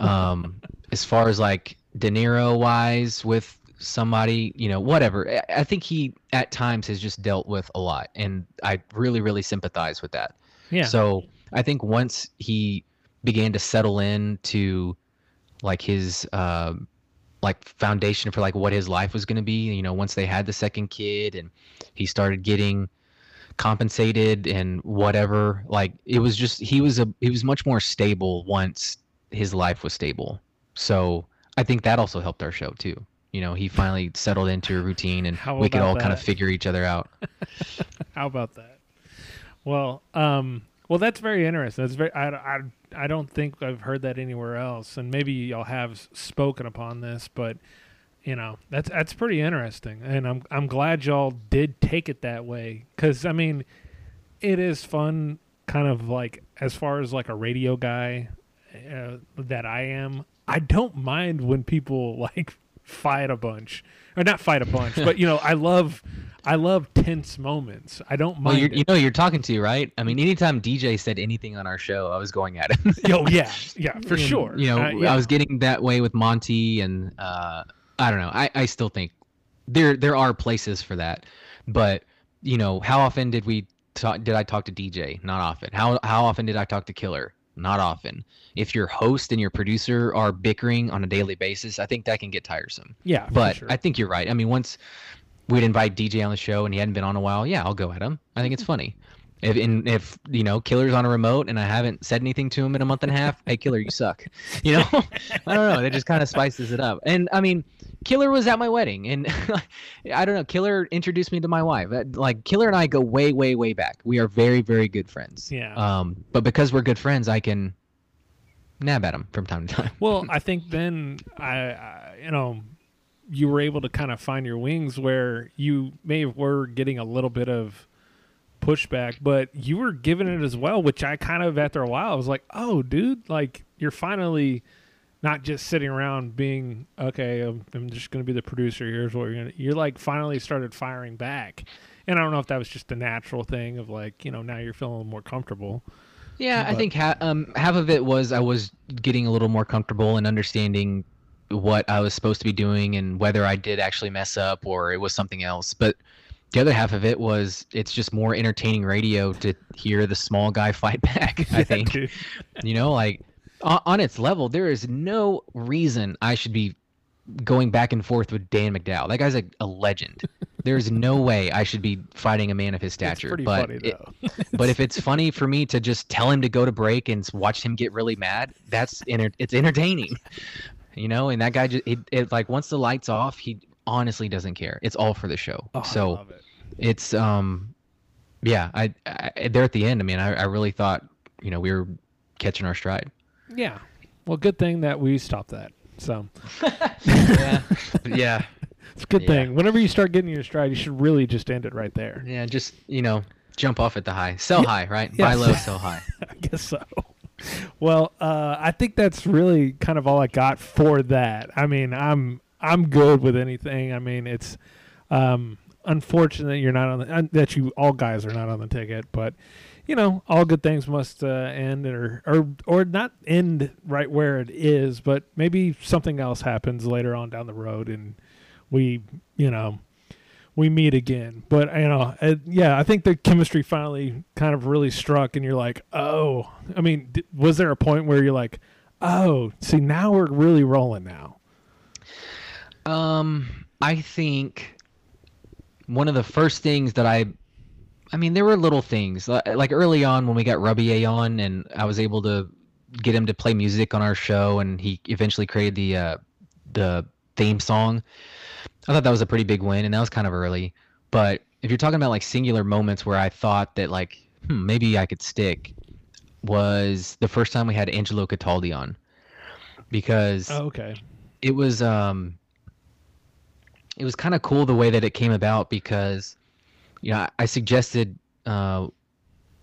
um, as far as like De Niro wise with somebody, you know, whatever, I think he at times has just dealt with a lot, and I really, really sympathize with that. Yeah. So I think once he began to settle in to like his, uh, like foundation for like what his life was going to be, you know, once they had the second kid and he started getting compensated and whatever, like it was just, he was a, he was much more stable once his life was stable. So I think that also helped our show too. You know, he finally settled into a routine and we could all that? kind of figure each other out. How about that? Well, um, well, that's very interesting. That's very, I, I, I don't think I've heard that anywhere else, and maybe y'all have spoken upon this, but you know, that's that's pretty interesting, and I'm I'm glad y'all did take it that way, because I mean, it is fun, kind of like as far as like a radio guy uh, that I am. I don't mind when people like fight a bunch, or not fight a bunch, but you know, I love. I love tense moments. I don't mind. Well, you're, you know, you're talking to, right? I mean, anytime D J said anything on our show, I was going at him. Yo, yeah, yeah, for and, sure. You know, uh, yeah. I was getting that way with Monty, and uh, I don't know. I, I still think there there are places for that, but you know, how often did we talk, did I talk to D J? Not often. How how often did I talk to Killer? Not often. If your host and your producer are bickering on a daily basis, I think that can get tiresome. Yeah, but for sure. I think you're right. I mean, once. We'd invite D J on the show and he hadn't been on a while. Yeah, I'll go at him. I think it's funny. If, and if, you know, Killer's on a remote and I haven't said anything to him in a month and a half, hey, Killer, you suck. You know? I don't know. That just kind of spices it up. And, I mean, Killer was at my wedding. And, I don't know, Killer introduced me to my wife. Like, Killer and I go way, way, way back. We are very, very good friends. Yeah. Um, but because we're good friends, I can nab at him from time to time. Well, I think then, I, I you know... you were able to kind of find your wings where you may were getting a little bit of pushback, but you were giving it as well, which I kind of, after a while, I was like, oh, dude, like you're finally not just sitting around being, okay, I'm, I'm just going to be the producer. Here's what you're going to, you're like finally started firing back. And I don't know if that was just the natural thing of like, you know, now you're feeling more comfortable. Yeah. But I think ha- um, half of it was, I was getting a little more comfortable and understanding what I was supposed to be doing and whether I did actually mess up or it was something else. But the other half of it was, it's just more entertaining radio to hear the small guy fight back, I think. Yeah, you know, like on, on its level, there is no reason I should be going back and forth with Dan McDowell. That guy's a, a legend. There's no way I should be fighting a man of his stature. It's pretty but funny, it, though. But if it's funny for me to just tell him to go to break and watch him get really mad, that's enter- it's entertaining. You know, and that guy just it, it like once the light's off, he honestly doesn't care. It's all for the show. Oh, so I love it. It's um, yeah. I, I there at the end. I mean, I, I really thought, you know, we were catching our stride. Yeah. Well, good thing that we stopped that. So. yeah. yeah. It's a good yeah. thing. Whenever you start getting your stride, you should really just end it right there. Yeah. Just, you know, jump off at the high, sell yeah. high, right? Yes. Buy low, sell high. I guess so. Well, uh, I think that's really kind of all I got for that. I mean, I'm I'm good with anything. I mean, it's um, unfortunate you're not on the, that you all guys are not on the ticket, but you know, all good things must uh, end, or or or not end right where it is, but maybe something else happens later on down the road, and we, you know, we meet again. But you know, it, yeah, I think the chemistry finally kind of really struck, and you're like, oh, I mean, d- was there a point where you're like, oh, see, now we're really rolling now? Um, I think one of the first things that I, I mean, there were little things like, like early on when we got Rubier on, and I was able to get him to play music on our show, and he eventually created the uh, the theme song. I thought that was a pretty big win, and that was kind of early. But if you're talking about like singular moments where I thought that like hmm, maybe I could stick, was the first time we had Angelo Cataldi on, because oh, okay, it was um it was kind of cool the way that it came about, because, you know, I suggested, uh,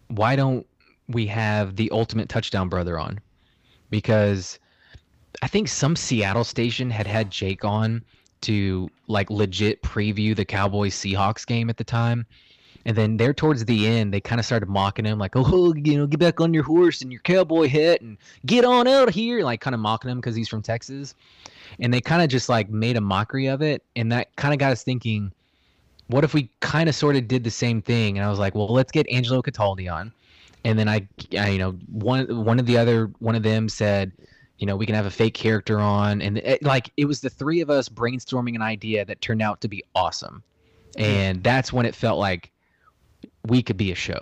why don't we have the Ultimate Touchdown Brother on? Because I think some Seattle station had had Jake on to, like, legit preview the Cowboys-Seahawks game at the time. And then there towards the end, they kind of started mocking him, like, oh, you know, get back on your horse and your cowboy hat and get on out of here, like, kind of mocking him because he's from Texas. And they kind of just, like, made a mockery of it, and that kind of got us thinking, what if we kind of sort of did the same thing? And I was like, well, let's get Angelo Cataldi on. And then I, I, you know, one one of the other, one of them said, you know, we can have a fake character on. And it, like, it was the three of us brainstorming an idea that turned out to be awesome. And that's when it felt like we could be a show.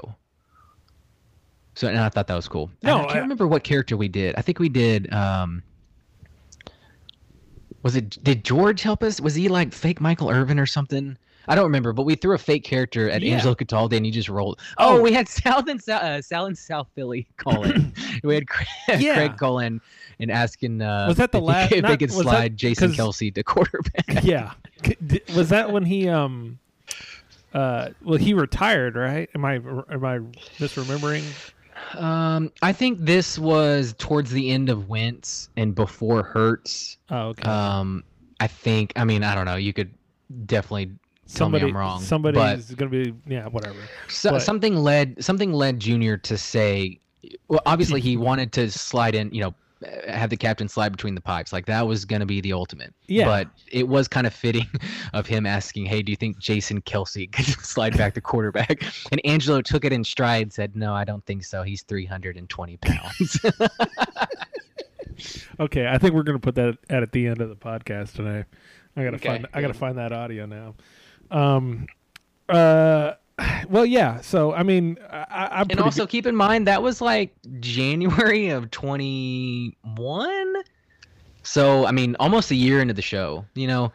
So, and I thought that was cool. No, I can't I, remember what character we did. I think we did, um, was it, did George help us? Was he like fake Michael Irvin or something? I don't remember, but we threw a fake character at yeah. Angelo Cataldi, and you just rolled. Oh, oh, we had Sal and Sal, uh, Sal and South Philly call in. We had Craig, yeah. Craig call in and asking uh, was that the if, last, he, if not, they could slide that, Jason Kelsey to quarterback. Yeah. Was that when he um, – uh, well, he retired, right? Am I, am I misremembering? Um, I think this was towards the end of Wentz and before Hurts. Oh, okay. Um, I think – I mean, I don't know. You could definitely – Somebody, Tell me I'm wrong. Somebody's going to be, yeah, whatever. So, but, something led something led Junior to say, well, obviously he wanted to slide in, you know, have the captain slide between the pipes. Like, that was going to be the ultimate. Yeah. But it was kind of fitting of him asking, hey, do you think Jason Kelsey could slide back to quarterback? And Angelo took it in stride and said, no, I don't think so. He's three hundred twenty pounds. Okay, I think we're going to put that at, at the end of the podcast today. I got to okay, find yeah. I got to find that audio now. Um, uh, well, yeah. So, I mean, I, I'm and also good. Keep in mind that was like January of twenty-one. So, I mean, almost a year into the show. You know,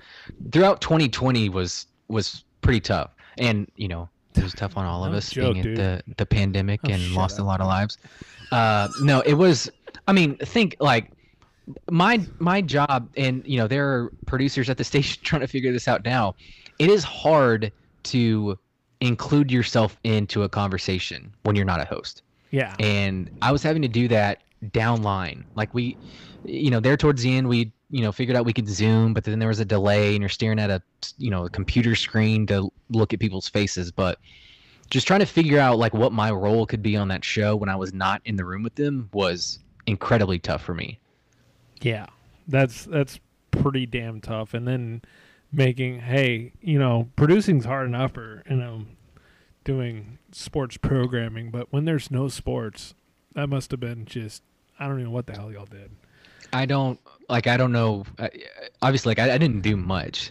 throughout twenty twenty was was pretty tough, and you know, it was tough on all of us joke, being dude. at the the pandemic oh, and lost up. a lot of lives. Uh, no, it was. I mean, think like. My my job, and you know, there are producers at the station trying to figure this out now. It is hard to include yourself into a conversation when you're not a host. Yeah. And I was having to do that downline. Like we, you know, there towards the end, we, you know, figured out we could Zoom, but then there was a delay, and you're staring at a, you know, a computer screen to look at people's faces. But just trying to figure out like what my role could be on that show when I was not in the room with them was incredibly tough for me. Yeah, that's that's pretty damn tough. And then making, hey, you know, producing's hard enough, or, you know, doing sports programming. But when there's no sports, that must have been just, I don't even know what the hell y'all did. I don't, like, I don't know. I, obviously, like, I, I didn't do much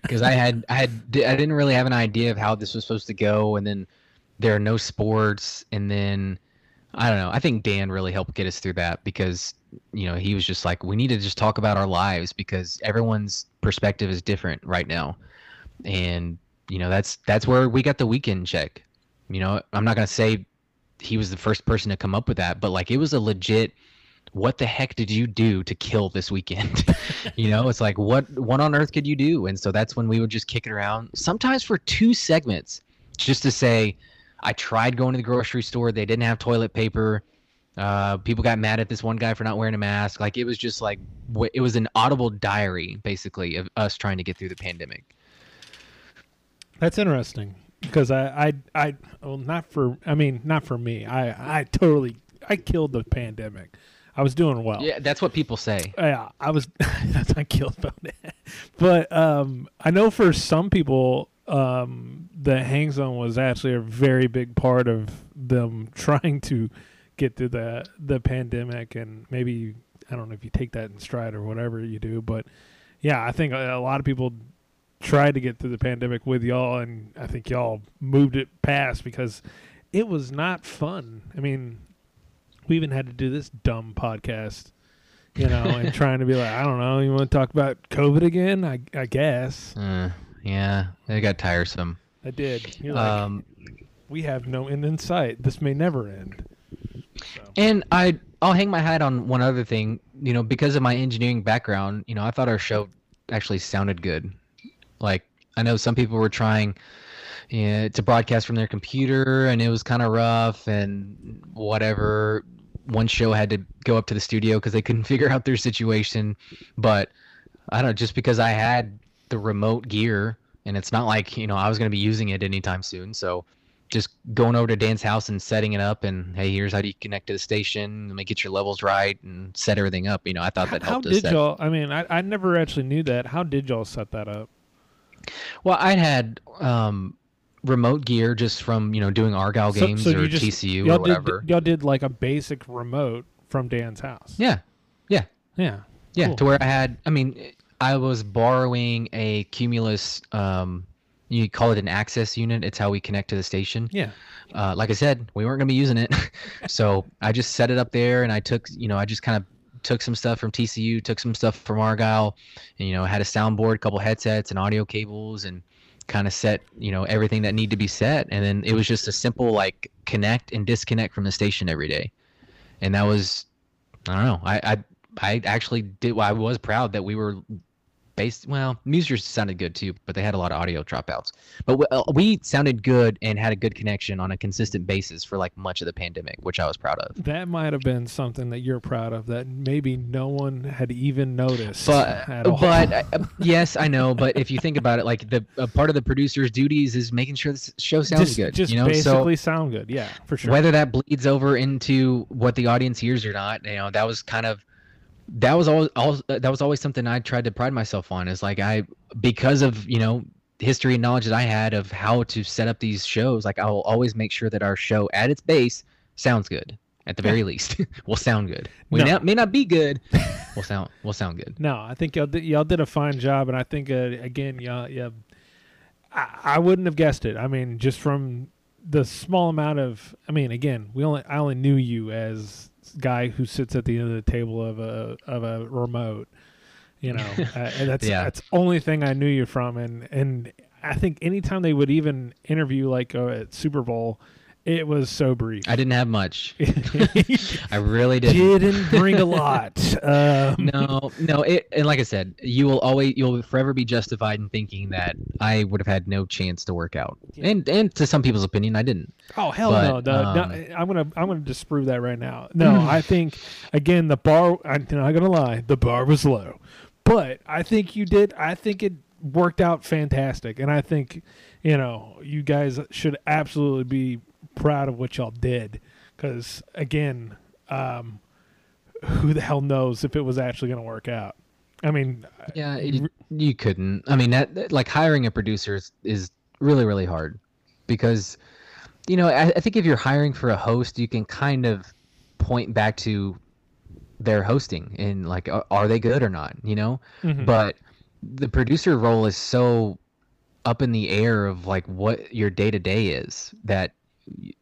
because I had, I had, I didn't really have an idea of how this was supposed to go. And then there are no sports. And then, I don't know. I think Dan really helped get us through that because, you know, he was just like, we need to just talk about our lives because everyone's perspective is different right now. And, you know, that's that's where we got the weekend check. You know, I'm not going to say he was the first person to come up with that, but like it was a legit, what the heck did you do to kill this weekend? You know, it's like, what, what on earth could you do? And so that's when we would just kick it around, sometimes for two segments, just to say, I tried going to the grocery store. They didn't have toilet paper. Uh, people got mad at this one guy for not wearing a mask. Like, it was just like, it was an audible diary, basically, of us trying to get through the pandemic. That's interesting, because I, I, I, well, not for, I mean, not for me. I, I totally, I killed the pandemic. I was doing well. Yeah, that's what people say. Yeah, I was, that's not killed about that. But um, I know for some people, um, the hang zone was actually a very big part of them trying to get through the the pandemic, and maybe, I don't know if you take that in stride or whatever you do, but yeah, I think a lot of people tried to get through the pandemic with y'all, and I think y'all moved it past because it was not fun. I mean, we even had to do this dumb podcast, you know, and trying to be like, I don't know, you want to talk about COVID again? I, I guess. Uh, yeah, it got tiresome. I did. You're like, um, we have no end in sight. This may never end. So. And I, I'll hang my hat on one other thing, you know, because of my engineering background, you know, I thought our show actually sounded good. Like, I know some people were trying you know, to broadcast from their computer, and it was kind of rough and whatever. One show had to go up to the studio because they couldn't figure out their situation. But I don't know, just because I had the remote gear, and it's not like, you know, I was going to be using it anytime soon. So just going over to Dan's house and setting it up, and hey, here's how do you connect to the station, let me get your levels right and set everything up. You know, I thought that helped us. How did y'all, I mean, I, I never actually knew that. How did y'all set that up? Well, I had um, remote gear just from, you know, doing Argyle so, games so or just, T C U or whatever. Did, y'all did like a basic remote from Dan's house. Yeah. Yeah. Yeah. Yeah. Cool. To where I had, I mean, I was borrowing a Cumulus, um, you call it an access unit. It's how we connect to the station. Yeah. Uh, like I said, we weren't going to be using it. So I just set it up there, and I took, you know, I just kind of took some stuff from T C U, took some stuff from Argyle, and, you know, had a soundboard, a couple headsets and audio cables, and kind of set, you know, everything that needed to be set. And then it was just a simple, like, connect and disconnect from the station every day. And that was, I don't know. I, I, I actually did. I was proud that we were based. Well, Musers sounded good too, but they had a lot of audio dropouts, but we, uh, we sounded good and had a good connection on a consistent basis for like much of the pandemic, which I was proud of. That might've been something that you're proud of that maybe no one had even noticed. But, at all. but uh, yes, I know. But if you think about it, like the uh, part of the producer's duties is making sure the show sounds just, good, just you know, basically so sound good. Yeah, for sure. Whether that bleeds over into what the audience hears or not, you know, that was kind of, That was always, always that was always something I tried to pride myself on. Is like I, because of you know history and knowledge that I had of how to set up these shows, like I'll always make sure that our show at its base sounds good. At the very yeah. least, will sound good. We no. not, may not be good. We'll sound we'll sound good. No, I think y'all did, y'all did a fine job, and I think uh, again, y'all, yeah, I, I wouldn't have guessed it. I mean, just from the small amount of, I mean, again, we only I only knew you as. Guy who sits at the end of the table of a of a remote, you know, uh, and that's yeah. that's only thing I knew you from, and and I think anytime they would even interview like uh, at Super Bowl, it was so brief. I didn't have much. I really didn't. Didn't bring a lot. Um, no, no. It, and like I said, you will always you'll forever be justified in thinking that I would have had no chance to work out, yeah. and and to some people's opinion, I didn't. Oh hell but, no, no, um, no! I'm gonna I'm gonna disprove that right now. No, I think again the bar. I'm not gonna lie, the bar was low, but I think you did. I think it worked out fantastic, and I think you know you guys should absolutely be proud of what y'all did, because again, um, who the hell knows if it was actually going to work out? I mean, yeah, you, you couldn't. I mean, that, that like hiring a producer is, is really, really hard because, you know, I, I think if you're hiring for a host, you can kind of point back to their hosting and like, are, are they good or not? You know, mm-hmm. But the producer role is so up in the air of like what your day to day is that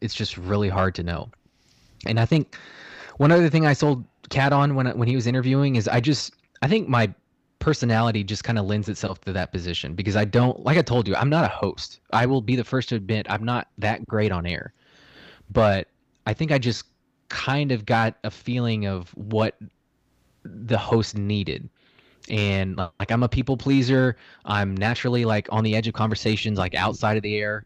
it's just really hard to know. And I think one other thing I sold Cat on when when he was interviewing is I just I think my personality just kind of lends itself to that position, because I don't, like I told you, I'm not a host. I will be the first to admit I'm not that great on air, but I think I just kind of got a feeling of what the host needed. And like, I'm a people pleaser. I'm naturally like on the edge of conversations, like outside of the air.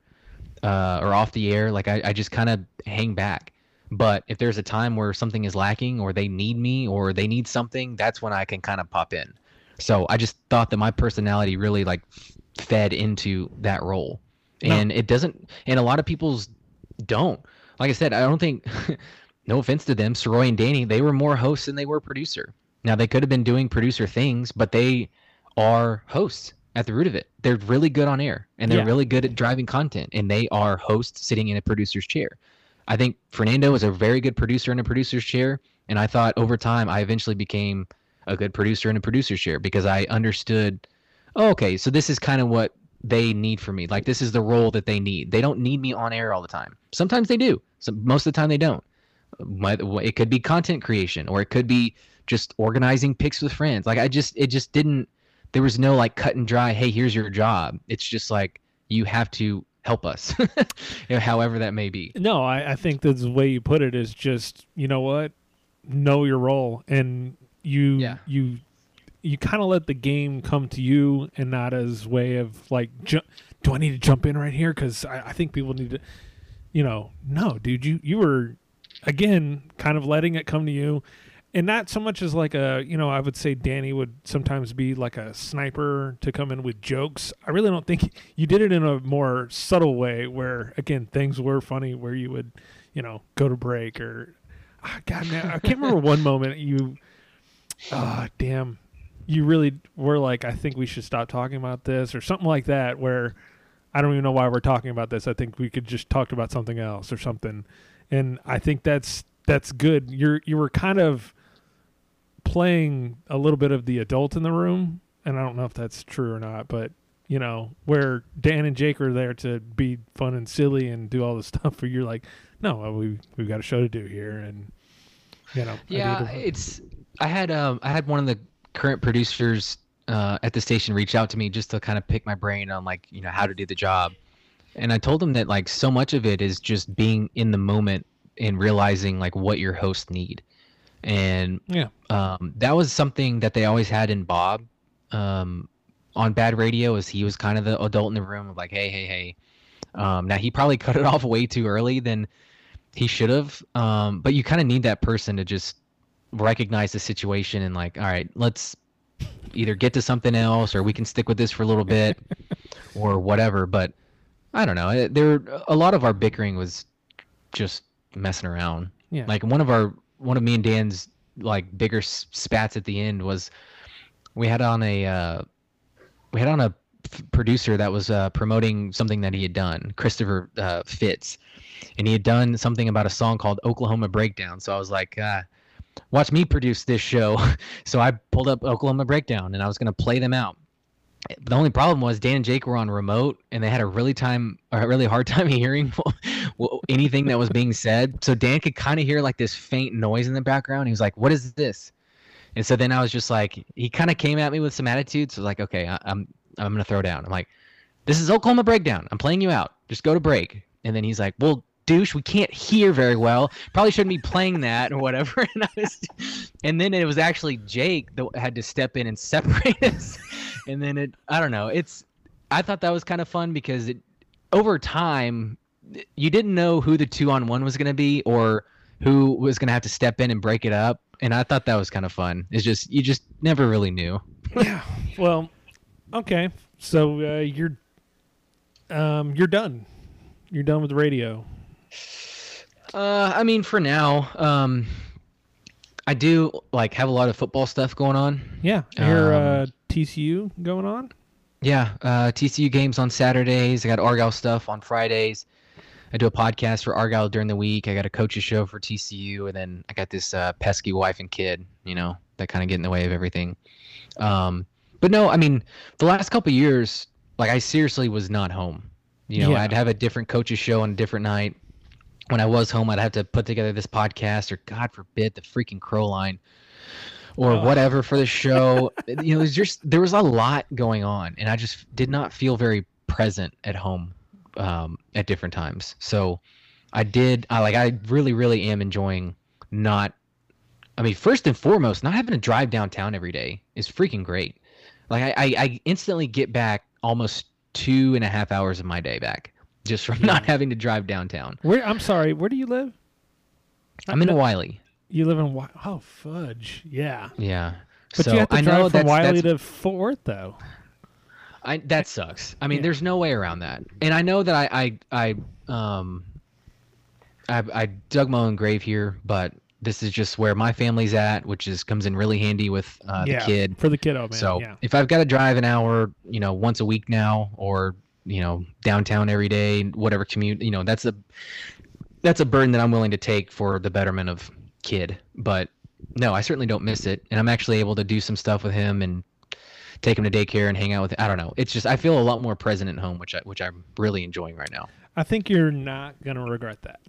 Uh, or off the air, like I, I just kind of hang back. But if there's a time where something is lacking or they need me or they need something, that's when I can kind of pop in. So I just thought that my personality really like fed into that role. No. And it doesn't, and a lot of people's don't. Like I said, I don't think, no offense to them, Saroy and Danny, they were more hosts than they were producer. Now, they could have been doing producer things, but they are hosts at the root of it. They're really good on air, and they're yeah. really good at driving content, and they are hosts sitting in a producer's chair. I think Fernando is a very good producer in a producer's chair, and I thought over time I eventually became a good producer in a producer's chair because I understood, oh, okay, so this is kind of what they need from me. Like, this is the role that they need. They don't need me on air all the time. Sometimes they do. So most of the time they don't. It could be content creation, or it could be just organizing picks with friends. Like, I just, it just didn't, there was no like cut and dry, hey, here's your job. It's just like, you have to help us, you know, however that may be. No, I, I think that's the way you put it is just, you know what, know your role. And you, yeah. you, you kind of let the game come to you, and not as way of like, ju- do I need to jump in right here? Cause I, I think people need to, you know, no, dude, you, you were, again, kind of letting it come to you. And not so much as like a, you know, I would say Danny would sometimes be like a sniper to come in with jokes. I really don't think you did it in a more subtle way where, again, things were funny where you would, you know, go to break or, oh, God, man, I can't remember one moment you, oh, damn, you really were like, I think we should stop talking about this or something like that, where I don't even know why we're talking about this. I think we could just talk about something else or something. And I think that's, that's good. You're, you were kind of playing a little bit of the adult in the room, and I don't know if that's true or not, but you know, where Dan and Jake are there to be fun and silly and do all this stuff, where you're like, no, well, we we've got a show to do here, and you know, yeah, I it's. I had um, I had one of the current producers uh, at the station reach out to me just to kind of pick my brain on like, you know, how to do the job, and I told him that like so much of it is just being in the moment and realizing like what your hosts need. And yeah, um, that was something that they always had in Bob um, on Bad Radio, is he was kind of the adult in the room of like, hey, hey, hey. Um, now, he probably cut it off way too early than he should have. Um, but you kind of need that person to just recognize the situation and like, all right, let's either get to something else, or we can stick with this for a little bit or whatever. But I don't know. There, a lot of our bickering was just messing around. Yeah. Like one of our... one of me and Dan's like bigger spats at the end was we had on a uh, we had on a f- producer that was uh, promoting something that he had done, Christopher uh, Fitz, and he had done something about a song called Oklahoma Breakdown. So I was like, uh, watch me produce this show. So I pulled up Oklahoma Breakdown, and I was going to play them out. The only problem was Dan and Jake were on remote, and they had a really time, a really hard time hearing anything that was being said. So Dan could kind of hear like this faint noise in the background. He was like, "What is this?" And so then I was just like, he kind of came at me with some attitude. So like, okay, I, I'm I'm gonna throw down. I'm like, "This is Oklahoma Breakdown. I'm playing you out. Just go to break." And then he's like, "Well, douche, we can't hear very well. Probably shouldn't be playing that," or whatever. And I was, and then it was actually Jake that had to step in and separate us. And then it, I don't know. It's, I thought that was kind of fun because it, over time, you didn't know who the two on one was going to be or who was going to have to step in and break it up. And I thought that was kind of fun. It's just, you just never really knew. Yeah. Well, okay. So uh, you're, um, you're done. You're done with radio. Uh, I mean, for now, um, I do like have a lot of football stuff going on. Yeah, your um, uh, T C U going on. Yeah, uh, T C U games on Saturdays. I got Argyle stuff on Fridays. I do a podcast for Argyle during the week. I got a coach's show for T C U, and then I got this uh, pesky wife and kid. You know, that kind of get in the way of everything. Um, but no, I mean, the last couple of years, like I seriously was not home. You know, yeah. I'd have a different coach's show on a different night. When I was home, I'd have to put together this podcast, or God forbid, the freaking crow line, or oh. whatever for the show. You know, there's just there was a lot going on, and I just did not feel very present at home um, at different times. So, I did. I like. I really, really am enjoying not. I mean, first and foremost, not having to drive downtown every day is freaking great. Like, I, I, I instantly get back almost two and a half hours of my day back. Just from not having to drive downtown. Where I'm sorry, where do you live? I'm in Wiley. You live in Wiley. Oh, fudge. Yeah. Yeah. But so, you have to I drive know from that's, Wiley that's, to Fort Worth, though. I, that sucks. I mean, yeah. There's no way around that. And I know that I I, I um I, I dug my own grave here, but this is just where my family's at, which is comes in really handy with uh, the yeah, kid. For the kiddo, man. So yeah. If I've got to drive an hour, you know, once a week now, or you know, downtown every day, whatever commute, you know, that's a that's a burden that I'm willing to take for the betterment of kid. But no, I certainly don't miss it, and I'm actually able to do some stuff with him and take him to daycare and hang out with him. I don't know. It's just I feel a lot more present at home, which I which I'm really enjoying right now. I think you're not gonna regret that.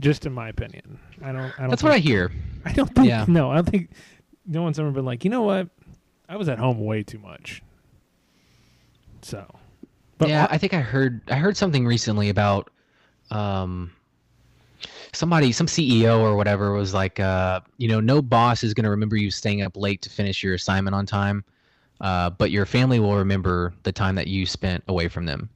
Just in my opinion, I don't. I don't That's think, what I hear. I don't think. Yeah. No, I don't think. No one's ever been like, you know what? I was at home way too much. So. But yeah, I, I think I heard. I heard something recently about, um, somebody, some C E O or whatever was like, uh, you know, no boss is going to remember you staying up late to finish your assignment on time, uh, but your family will remember the time that you spent away from them.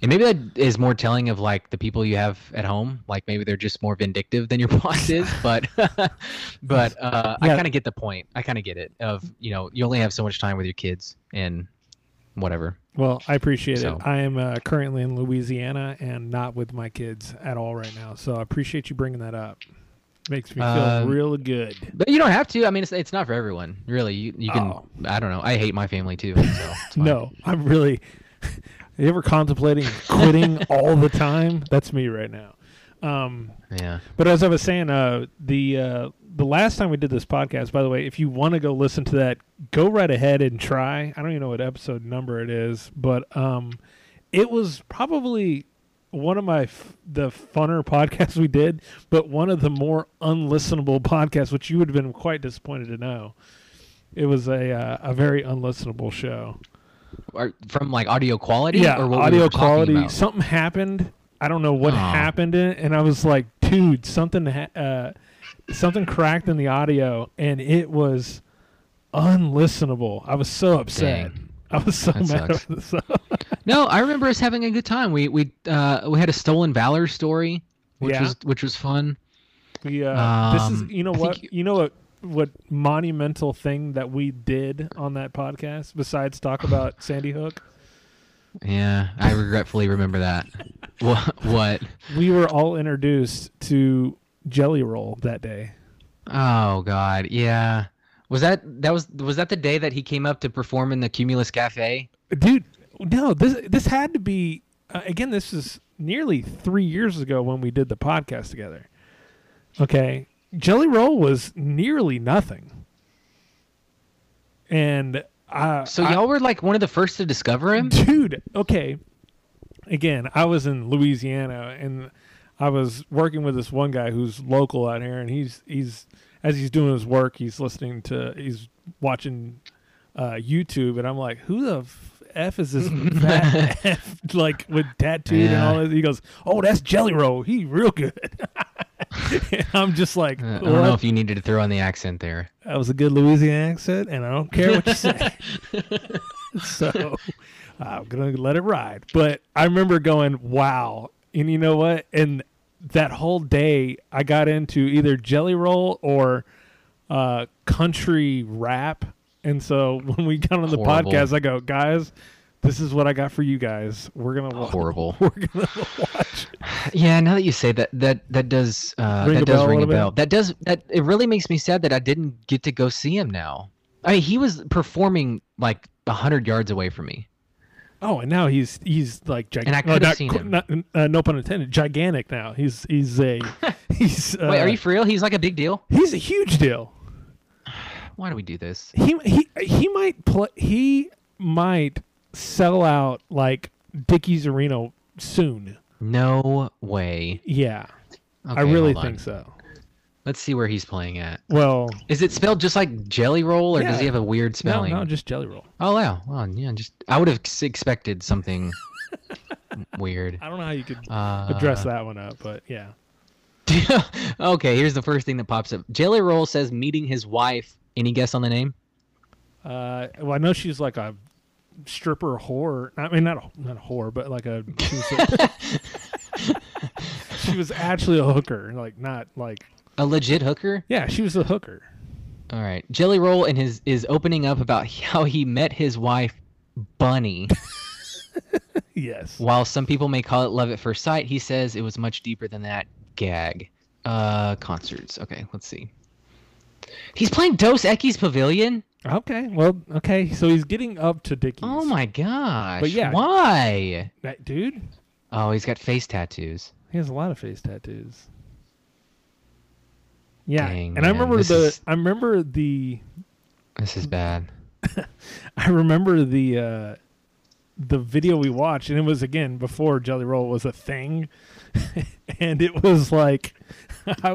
And maybe that is more telling of like the people you have at home. Like maybe they're just more vindictive than your boss is. But, but uh, yeah. I kind of get the point. I kind of get it. Of you know, you only have so much time with your kids and whatever. Well, I appreciate so. it. I am uh, currently in Louisiana and not with my kids at all right now. So I appreciate you bringing that up. Makes me feel uh, real good. But you don't have to. I mean, it's it's not for everyone, really. You you can. Oh. I don't know. I hate my family too. So no, I'm really. Are you ever contemplating quitting all the time? That's me right now. Um, yeah. But as I was saying, uh, the uh, the last time we did this podcast, by the way, if you want to go listen to that, go right ahead and try. I don't even know what episode number it is, but um, it was probably one of my f- the funner podcasts we did, but one of the more unlistenable podcasts, which you would have been quite disappointed to know. It was a uh, a very unlistenable show. Or from like audio quality, yeah, or what audio we were quality. About. Something happened. I don't know what oh. happened, in it, and I was like, dude, something, ha- uh, something cracked in the audio, and it was unlistenable. I was so upset. Dang. I was so that mad. At this. No, I remember us having a good time. We we uh, we had a stolen valor story, which yeah. was which was fun. Yeah, uh, um, this is you know I what you... you know what. What monumental thing that we did on that podcast besides talk about Sandy Hook? Yeah, I regretfully remember that. What? What? We were all introduced to Jelly Roll that day. Oh God, yeah. Was that that was was that the day that he came up to perform in the Cumulus Cafe? Dude, no. This this had to be uh, again. This is nearly three years ago when we did the podcast together. Okay. Jelly Roll was nearly nothing, and I, so y'all I, were like one of the first to discover him, dude. Okay, again, I was in Louisiana, and I was working with this one guy who's local out here, and he's he's as he's doing his work, he's listening to, he's watching uh, YouTube, and I'm like, who the f is this fat f like with tattooed yeah. and all this? He goes, oh, that's Jelly Roll. He real good. I'm just like, well, I don't know if you needed to throw in the accent there. That was a good Louisiana accent, and I don't care what you say. So I'm going to let it ride. But I remember going, wow. And you know what? And that whole day, I got into either Jelly Roll or uh, country rap. And so when we got on the Horrible. podcast, I go, guys, this is what I got for you guys. We're gonna watch. Horrible. We're gonna watch. Yeah, now that you say that, that that does uh, that does ring a bell. That does that. It really makes me sad that I didn't get to go see him. Now, I mean, he was performing like a hundred yards away from me. Oh, and now he's he's like gigantic. And I could have seen him. Not, uh, no pun intended. Gigantic. Now he's he's a he's. Uh, Wait, are you for real? He's like a big deal. He's a huge deal. Why do we do this? He he he might play. He might. Sell out like Dickey's Arena soon. No way. Yeah, okay, I really think so. Let's see where he's playing at. Well, is it spelled just like Jelly Roll, or yeah. does he have a weird spelling? No, no, just Jelly Roll. Oh wow, well, yeah, just I would have expected something weird. I don't know how you could uh, address that one up, but yeah. Okay, here's the first thing that pops up. Jelly Roll says meeting his wife. Any guess on the name? Uh, well, I know she's like a. stripper whore. I mean, not a, not a whore, but like a. she was actually a hooker, like not like a legit hooker. Yeah, she was a hooker. All right, Jelly Roll and his is opening up about how he met his wife, Bunny. Yes. While some people may call it love at first sight, he says it was much deeper than that. Gag. Uh, concerts. Okay, let's see. He's playing Dos Equis Pavilion. Okay, well, okay, so he's getting up to Dickies. Oh my gosh! But yeah, why, that dude? Oh, he's got face tattoos. He has a lot of face tattoos. Yeah, dang, and man. I remember this the. Is... I remember the. This is bad. I remember the uh, the video we watched, and it was again before Jelly Roll was a thing, and it was like,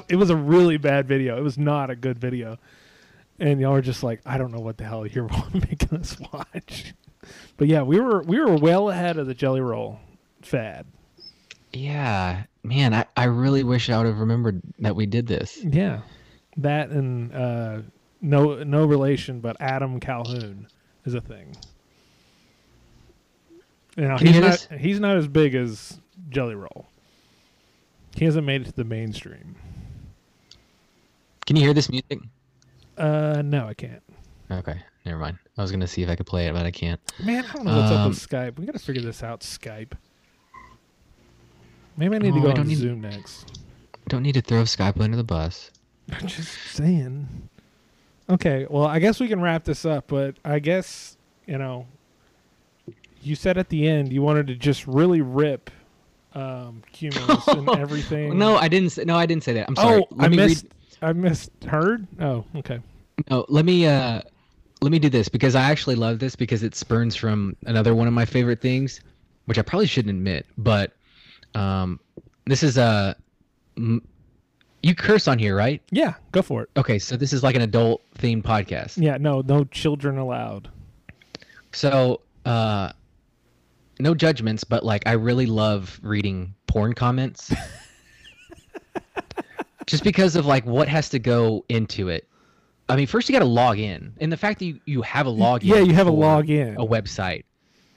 it was a really bad video. It was not a good video. And y'all are just like, I don't know what the hell you're making us watch. But yeah, we were we were well ahead of the Jelly Roll fad. Yeah. Man, I, I really wish I would have remembered that we did this. Yeah. That and uh, no no relation, but Adam Calhoun is a thing. Now, he's not, he's not as big as Jelly Roll. He hasn't made it to the mainstream. Can you hear this music? Uh, no, I can't. Okay, never mind. I was going to see if I could play it, but I can't. Man, I don't know what's um, up with Skype. We got to figure this out, Skype. Maybe I need oh, to go on need, Zoom next. Don't need to throw Skype under the bus. I'm just saying. Okay, well, I guess we can wrap this up, but I guess, you know, you said at the end you wanted to just really rip um, Cumulus and everything. No, I didn't say, no, I didn't say that. I'm sorry. Oh, Let I me missed... Read- I misheard? Oh, okay. No, let me uh, let me do this, because I actually love this, because it spurns from another one of my favorite things, which I probably shouldn't admit, but um, this is a... Uh, you curse on here, right? Yeah, go for it. Okay, so this is like an adult-themed podcast. Yeah, no, no children allowed. So, uh, no judgments, but like I really love reading porn comments. Just because of like what has to go into it. I mean, first you got to log in, and the fact that you, you have a login. Yeah, you have a login, a website,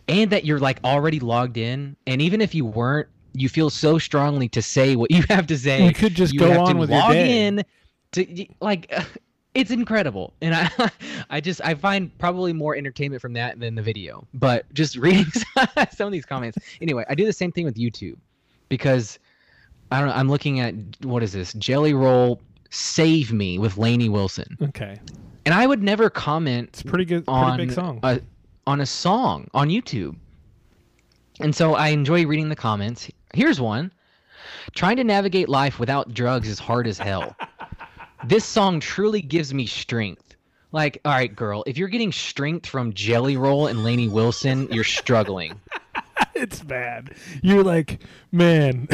and that you're like already logged in. And even if you weren't, you feel so strongly to say what you have to say. You could just you go on with your day. Log in to like, uh, it's incredible, and I, I just I find probably more entertainment from that than the video. But just reading some of these comments. Anyway, I do the same thing with YouTube, because. I don't know. I'm looking at, what is this? Jelly Roll Save Me with Lainey Wilson. Okay. And I would never comment it's pretty good, pretty on, big song. A, on a song on YouTube. And so I enjoy reading the comments. Here's one. Trying to navigate life without drugs is hard as hell. This song truly gives me strength. Like, all right, girl, if you're getting strength from Jelly Roll and Lainey Wilson, you're struggling. It's bad. You're like, man...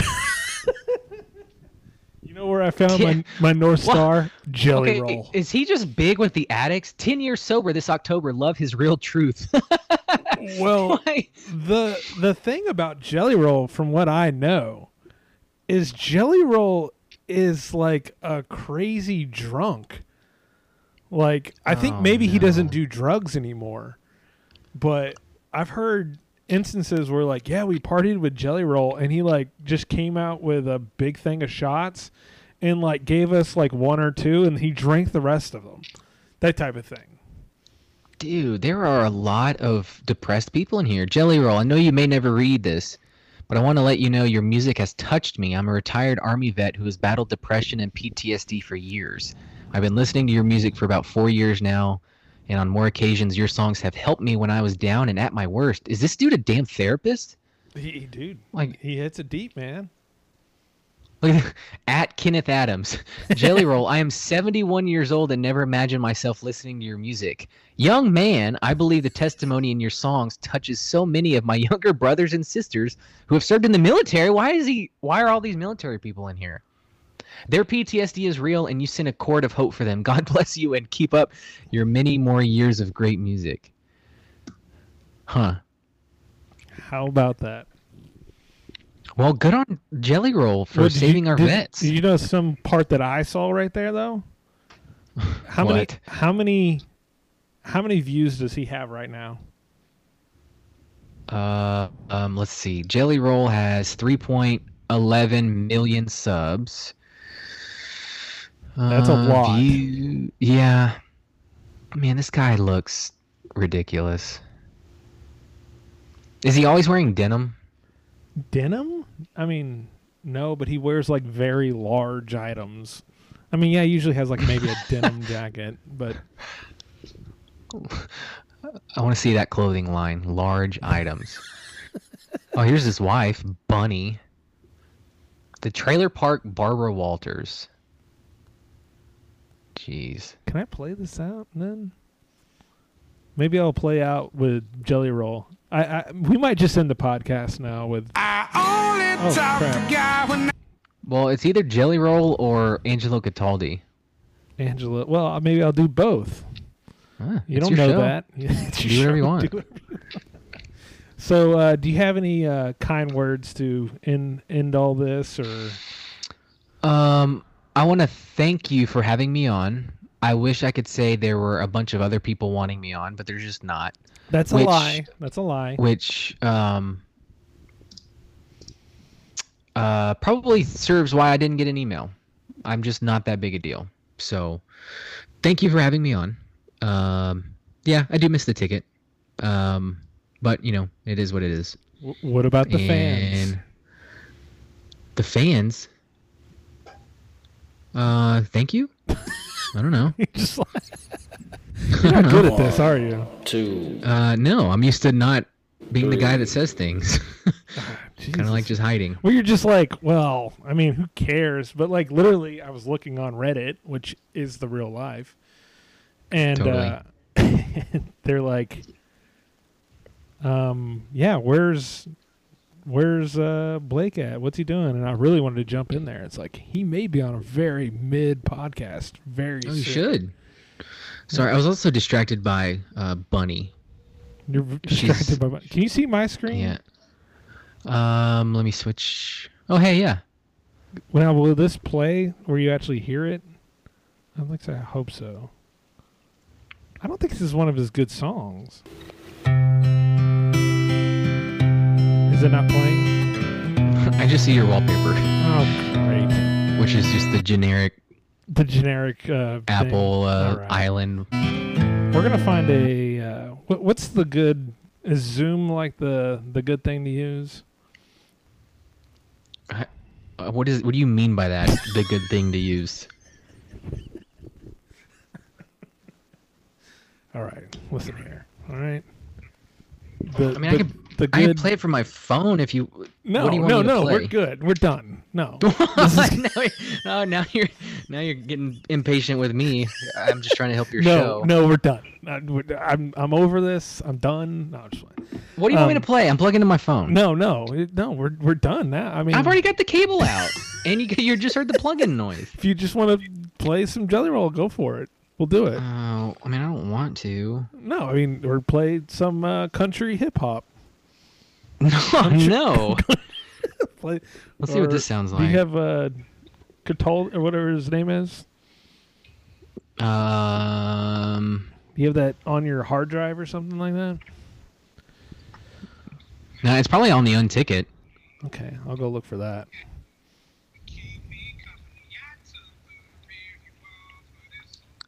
You know where I found my, my North Star? Well, Jelly okay, Roll. Is he just big with the addicts? Ten years sober this October. Love his real truth. Well, like, the the thing about Jelly Roll, from what I know, is Jelly Roll is like a crazy drunk. Like, I think oh, maybe no. he doesn't do drugs anymore. But I've heard... instances where like, yeah, we partied with Jelly Roll, and he like just came out with a big thing of shots and like gave us like one or two, and he drank the rest of them. That type of thing. Dude, there are a lot of depressed people in here. Jelly Roll, I know you may never read this, but I want to let you know your music has touched me. I'm a retired Army vet who has battled depression and P T S D for years. I've been listening to your music for about four years now. And on more occasions, your songs have helped me when I was down and at my worst. Is this dude a damn therapist? He, dude, like he hits it deep, man. Like, at Kenneth Adams, Jelly Roll, I am seventy-one years old and never imagined myself listening to your music. Young man, I believe the testimony in your songs touches so many of my younger brothers and sisters who have served in the military. Why is he? Why are all these military people in here? Their P T S D is real, and you sent a chord of hope for them. God bless you, and keep up your many more years of great music. Huh. How about that? Well, good on Jelly Roll for well, saving you, our did, vets. Did you know some part that I saw right there, though? How many? How many? How many views does he have right now? Uh, um, let's see. Jelly Roll has three point eleven million subs. That's a uh, lot. You, yeah. Man, this guy looks ridiculous. Is he always wearing denim? Denim? I mean, no, but he wears like very large items. I mean, yeah, he usually has like maybe a denim jacket, but... I want to see that clothing line. Large items. Oh, here's his wife, Bunny. The Trailer Park Barbara Walters. Jeez. Can I play this out then? Maybe I'll play out with Jelly Roll. I, I we might just end the podcast now with. I only oh, talk crap. To God when I... Well, it's either Jelly Roll or Angelo Cataldi. Angelo. Well, maybe I'll do both. Huh, you don't know show. That. Do whatever you want. Do whatever you want. So, uh, do you have any uh, kind words to end end all this, or? Um, I want to thank you for having me on. I wish I could say there were a bunch of other people wanting me on, but there's just not. That's which, a lie. That's a lie. Which um, uh, probably serves why I didn't get an email. I'm just not that big a deal. So, thank you for having me on. Um, yeah, I do miss the ticket. Um. But, you know, it is what it is. What about the and fans? The fans? Uh, thank you? I don't know. You're just like... You're not good at this, are you? Two. Uh, no, I'm used to not being Three. The guy that says things. Oh, kind of like just hiding. Well, you're just like, well, I mean, who cares? But, like, literally, I was looking on Reddit, which is the real life. And totally. uh, they're like... Um. Yeah. Where's, where's uh Blake at? What's he doing? And I really wanted to jump in there. It's like he may be on a very mid podcast. Very. Oh, you should. Sorry, I was also distracted by uh Bunny. You're distracted She's... by Bunny. Can you see my screen? Yeah. Um. Let me switch. Oh, hey, yeah. Now, will this play where you actually hear it? I think so. I hope so. I don't think this is one of his good songs. Is it not playing? I just see your wallpaper. Oh, great. Which is just the generic... The generic... Uh, Apple uh, right. Island. We're going to find a... Uh, what, what's the good... Is Zoom like the, the good thing to use? I, uh, what is? What do you mean by that? The good thing to use? All right. Listen here. All right. The, I mean, the, I could... I can play it from my phone if you... No, what do you want no, me to no, play? We're good. We're done. No. now, oh, now you're now you're getting impatient with me. I'm just trying to help your no, show. No, we're done. I, we're, I'm I'm over this. I'm done. No, I'm just playing. What do you um, want me to play? I'm plugging in my phone. No, no, no. We're we're done now. I mean, I've already got the cable out, and you you just heard the plug-in noise. If you just want to play some Jelly Roll, go for it. We'll do it. Oh, uh, I mean, I don't want to. No, I mean, or play some uh, country hip hop. No, no. Play, Let's or, see what this sounds like. Do you have uh, Cataldi or whatever his name is? Um, do you have that on your hard drive or something like that? No, nah, it's probably on the Unticket. Okay, I'll go look for that.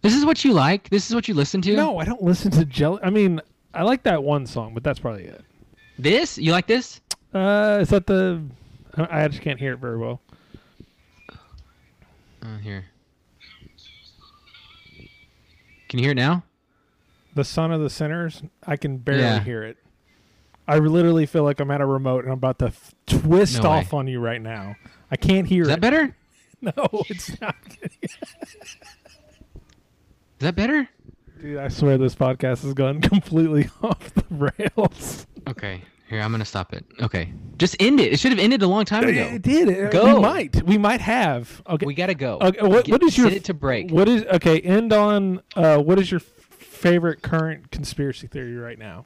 This is what you like? This is what you listen to? No, I don't listen to Jelly. I mean, I like that one song, but that's probably it. This? You like this? Uh, is that the... I just can't hear it very well. Uh, here. Can you hear it now? The Son of the Sinners? I can barely yeah. hear it. I literally feel like I'm at a remote and I'm about to f- twist no off way. On you right now. I can't hear it. Is that it. Better? No, it's not. Is that better? Dude, I swear this podcast has gone completely off the rails. Okay, here, I'm going to stop it. Okay, just end it. It should have ended a long time ago. It did. Go. We might. We might have. Okay. We got to go. Okay, what, Get, what is your, sit it to break. What is, okay, end on, uh, what is your favorite current conspiracy theory right now?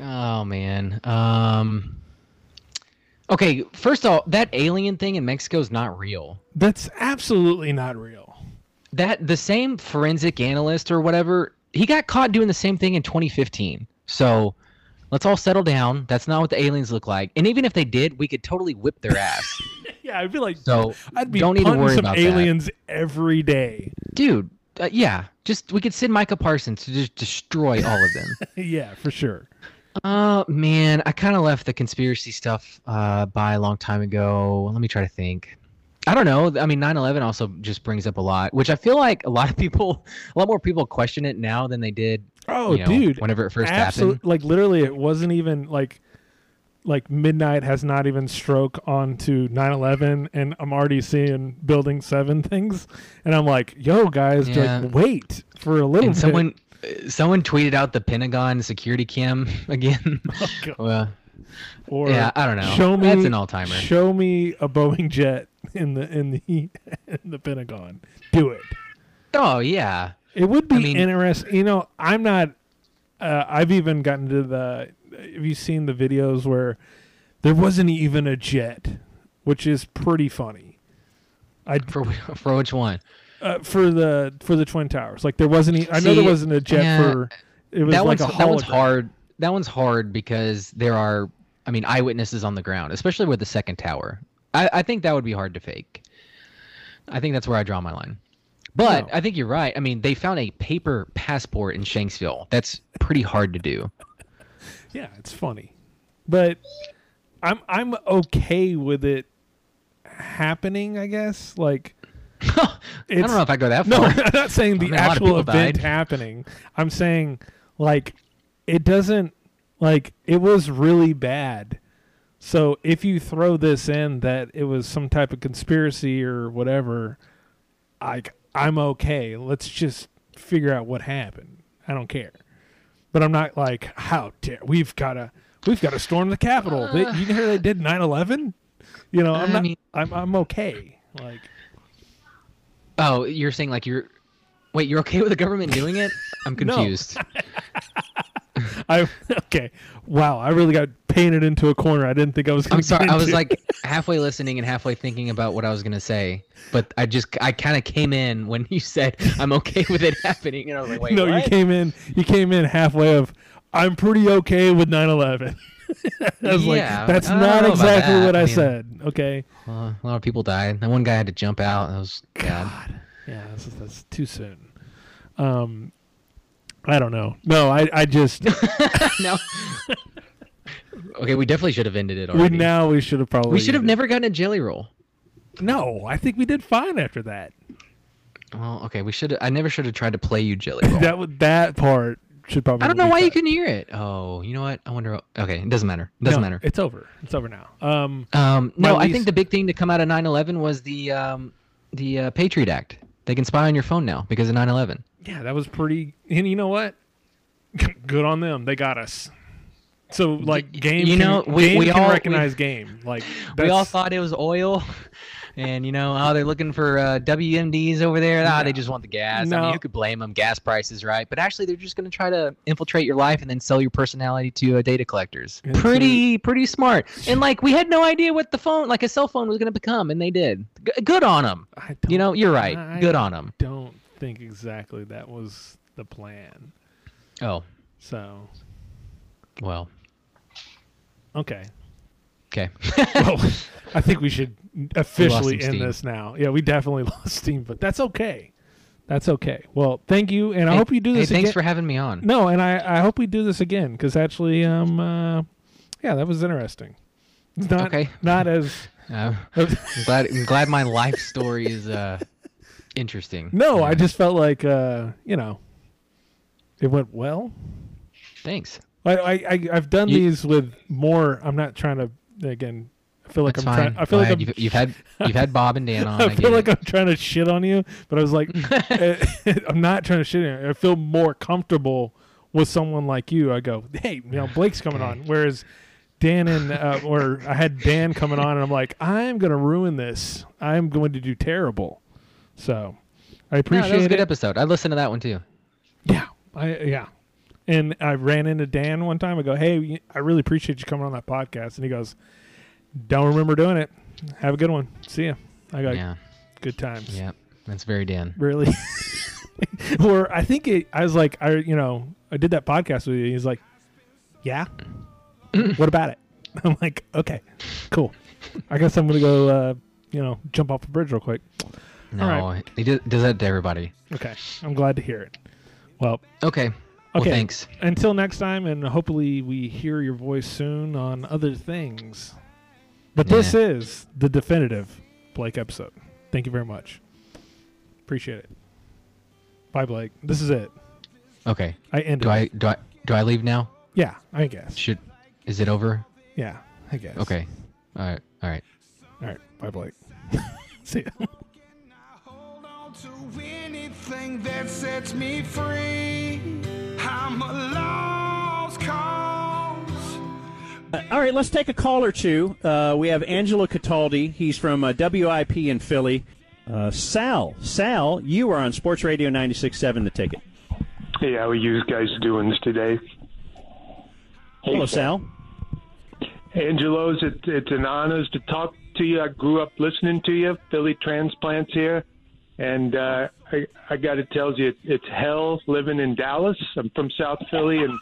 Oh, man. Um... Okay, first of all, that alien thing in Mexico is not real. That's absolutely not real. That the same forensic analyst or whatever, he got caught doing the same thing in twenty fifteen. So Let's all settle down. That's not what the aliens look like. And even if they did, we could totally whip their ass. Yeah, I'd be like, so I'd be don't need to worry about aliens that. Every day, dude. Uh, yeah, just we could send Micah Parsons to just destroy all of them. Yeah, for sure. Uh, man, I kind of left the conspiracy stuff uh, by a long time ago. Let me try to think. I don't know. I mean, nine eleven also just brings up a lot, which I feel like a lot of people, a lot more people question it now than they did. Oh, you know, dude! Whenever it first absolute, happened, like literally, it wasn't even like, like midnight has not even stroke onto nine eleven, and I'm already seeing Building Seven things, and I'm like, yo, guys, yeah. Like, wait for a little. And bit. Someone, someone tweeted out the Pentagon security cam again. Oh, God. Well, or yeah, I don't know. Show me, that's an all-timer. Show me a Boeing jet in the in the in the Pentagon. Do it. Oh yeah. It would be I mean, interesting. You know, I'm not, uh, I've even gotten to the, have you seen the videos where there wasn't even a jet, which is pretty funny. I For, for which one? Uh, for the for the Twin Towers. Like there wasn't, e- I See, know there wasn't a jet yeah, for, it was that like a hologram. That one's hard. That one's hard because there are, I mean, eyewitnesses on the ground, especially with the second tower. I, I think that would be hard to fake. I think that's where I draw my line. But no. I think you're right. I mean, they found a paper passport in Shanksville. That's pretty hard to do. Yeah, it's funny. But I'm I'm okay with it happening, I guess. Like I don't know if I go that far. No, I'm not saying the I mean, actual event died. happening. I'm saying like it doesn't like it was really bad. So if you throw this in that it was some type of conspiracy or whatever, I I'm okay. Let's just figure out what happened. I don't care. But I'm not like, how dare we've got to we've got to storm the Capitol. Uh, they, you hear they did nine eleven? You know, I'm I not mean, I'm I'm okay. Like oh, you're saying like you're Wait, you're okay with the government doing it? I'm confused. I okay. Wow, I really got painted into a corner. I didn't think I was gonna I'm sorry, I was into. Like halfway listening and halfway thinking about what I was gonna say. But I just I kinda came in when you said I'm okay with it happening and I was like, wait, no, what? you came in you came in halfway of I'm pretty okay with nine eleven. I was yeah, like, that's I not exactly that. what I, I mean, said. Okay. Uh, a lot of people died. That one guy had to jump out. That was God. God. Yeah, that's, that's too soon. Um I don't know. No, I, I just no. Okay, we definitely should have ended it already. We, now we should have probably. We should have never gotten a jelly roll. No, I think we did fine after that. Well, okay, we should. I never should have tried to play you jelly roll. that that part should probably. I don't know why cut. You couldn't hear it. Oh, you know what? I wonder. Okay, it doesn't matter. It doesn't no, matter. It's over. It's over now. Um. Um. No, I least... think the big thing to come out of nine eleven was the um the uh, Patriot Act. They can spy on your phone now because of nine eleven. Yeah, that was pretty... And you know what? Good on them. They got us. So, like, game you know, can, we, game we can all, recognize we, game. Like that's... We all thought it was oil. And, you know, oh, they're looking for uh, W M Ds over there. Ah, no. They just want the gas. No. I mean, you could blame them. Gas prices, right? But actually, they're just going to try to infiltrate your life and then sell your personality to uh, data collectors. It's pretty, true. pretty smart. And, like, we had no idea what the phone, like a cell phone was going to become, and they did. G- good on them. I don't, you know, you're right. I good on them. don't think exactly that was the plan. Oh. So. Well. Okay. Okay. Well, I think we should officially end steam. this now. Yeah, we definitely lost steam, but that's okay. That's okay. Well, thank you, and hey, I hope you do this hey, thanks again. for having me on. No, and I, I hope we do this again, because actually, um, uh, yeah, that was interesting. It's not, okay. not as... Uh, I'm, glad, I'm glad my life story is uh, interesting. No, yeah. I just felt like, uh, you know, it went well. Thanks. I, I, I, I've done you, these with more... I'm not trying to... Again, I feel like That's I'm fine. trying. I feel Glad. like I'm, you've, you've had you've had Bob and Dan on. I, I feel like it. I'm trying to shit on you, but I was like, I'm not trying to shit on you. I feel more comfortable with someone like you. I go, hey, you know, Blake's coming okay. on, whereas Dan and uh, or I had Dan coming on, and I'm like, I'm gonna ruin this. I'm going to do terrible. So I appreciate it. No, that was a good it. episode. I listened to that one too. Yeah, I yeah. And I ran into Dan one time. I go, hey, I really appreciate you coming on that podcast. And he goes, don't remember doing it. Have a good one. See ya. I go, yeah. Good times. Yeah, that's very Dan. Really? Or I think it, I was like, I you know, I did that podcast with you. He's like, yeah. What about it? I'm like, okay, cool. I guess I'm going to go, uh, you know, jump off a bridge real quick. No, right. He does that to everybody. Okay. I'm glad to hear it. Well, okay. Okay. Well, thanks. Until next time, and hopefully we hear your voice soon on other things. But yeah. This is the definitive Blake episode. Thank you very much. Appreciate it. Bye, Blake. This is it. Okay. I ended. Do I do I do I leave now? Yeah, I guess. Should is it over? Yeah, I guess. Okay. All right. All right. All right. Bye, Blake. See ya. Hold on to anything that sets me free. I'm a lost cause. All right, let's take a call or two. Uh, we have Angelo Cataldi. He's from uh, W I P in Philly. Uh, Sal, Sal, you are on Sports Radio ninety-six point seven The Ticket. Hey, how are you guys doing this today? Hey, hello, Sal. Sal. Angelos, it, it's an honor to talk to you. I grew up listening to you, Philly transplants here. And uh, I, I got to tell you, it, it's hell living in Dallas. I'm from South Philly, and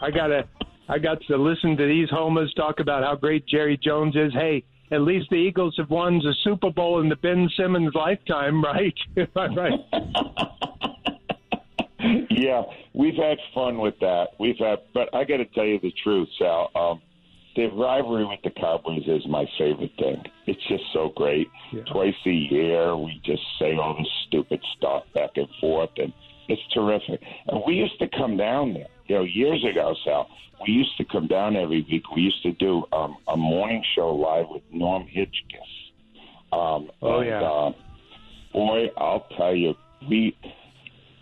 I got to I got to listen to these homers talk about how great Jerry Jones is. Hey, at least the Eagles have won the Super Bowl in the Ben Simmons lifetime, right? Right. Yeah, we've had fun with that. We've had, but I got to tell you the truth, Sal. Um, the rivalry with the Cowboys is my favorite thing. It's just so great. Yeah. Twice a year, we just say all this stupid stuff back and forth, and it's terrific. And we used to come down there, you know, years ago, Sal. We used to come down every week. We used to do um, a morning show live with Norm Hitchkiss. Um, oh, and, yeah. Uh, boy, I'll tell you, we,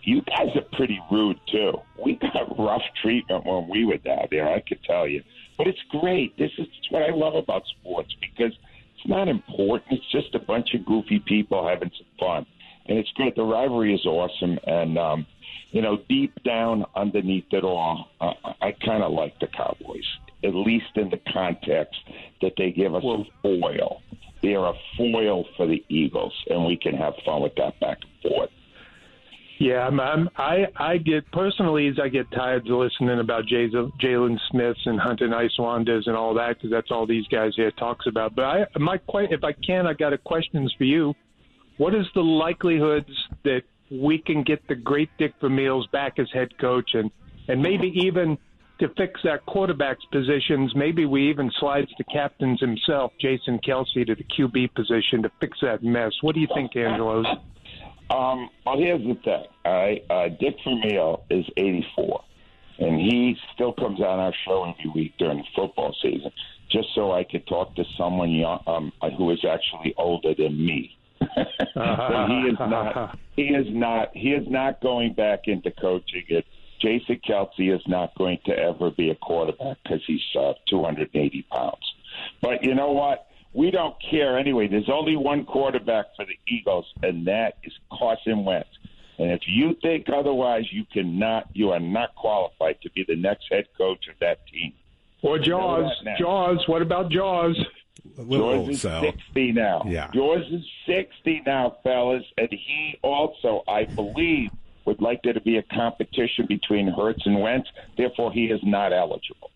you guys are pretty rude, too. We got rough treatment when we were down there, I could tell you. But it's great. This is what I love about sports, because it's not important. It's just a bunch of goofy people having some fun. And it's great. The rivalry is awesome. And, um, you know, deep down underneath it all, uh, I kind of like the Cowboys, at least in the context that they give us well, a foil. They are a foil for the Eagles, and we can have fun with that back and forth. Yeah, I'm, I'm, I I get personally, I get tired of listening about Jalen Smiths and Hunter Nicewandas and all that, because that's all these guys here talks about. But I, my if I can, I got a questions for you. What is the likelihoods that we can get the great Dick Vermeil back as head coach, and and maybe even to fix our quarterback's positions? Maybe we even slides the captains himself, Jason Kelsey, to the Q B position to fix that mess. What do you think, Angelos? Um, well, here's the thing. Right? Uh, Dick Vermeil is eighty-four, and he still comes on our show every week during the football season, just so I could talk to someone young, um, who is actually older than me. So he is not. He is not. He is not going back into coaching. It. Jason Kelsey is not going to ever be a quarterback because he's uh, two hundred eighty pounds. But you know what? We don't care anyway. There's only one quarterback for the Eagles, and that is Carson Wentz. And if you think otherwise, you cannot. You are not qualified to be the next head coach of that team. Or Jaws. Jaws. What about Jaws? George is so. sixty now. Yeah. George is sixty now, fellas, and he also, I believe, would like there to be a competition between Hurts and Wentz. Therefore, he is not eligible.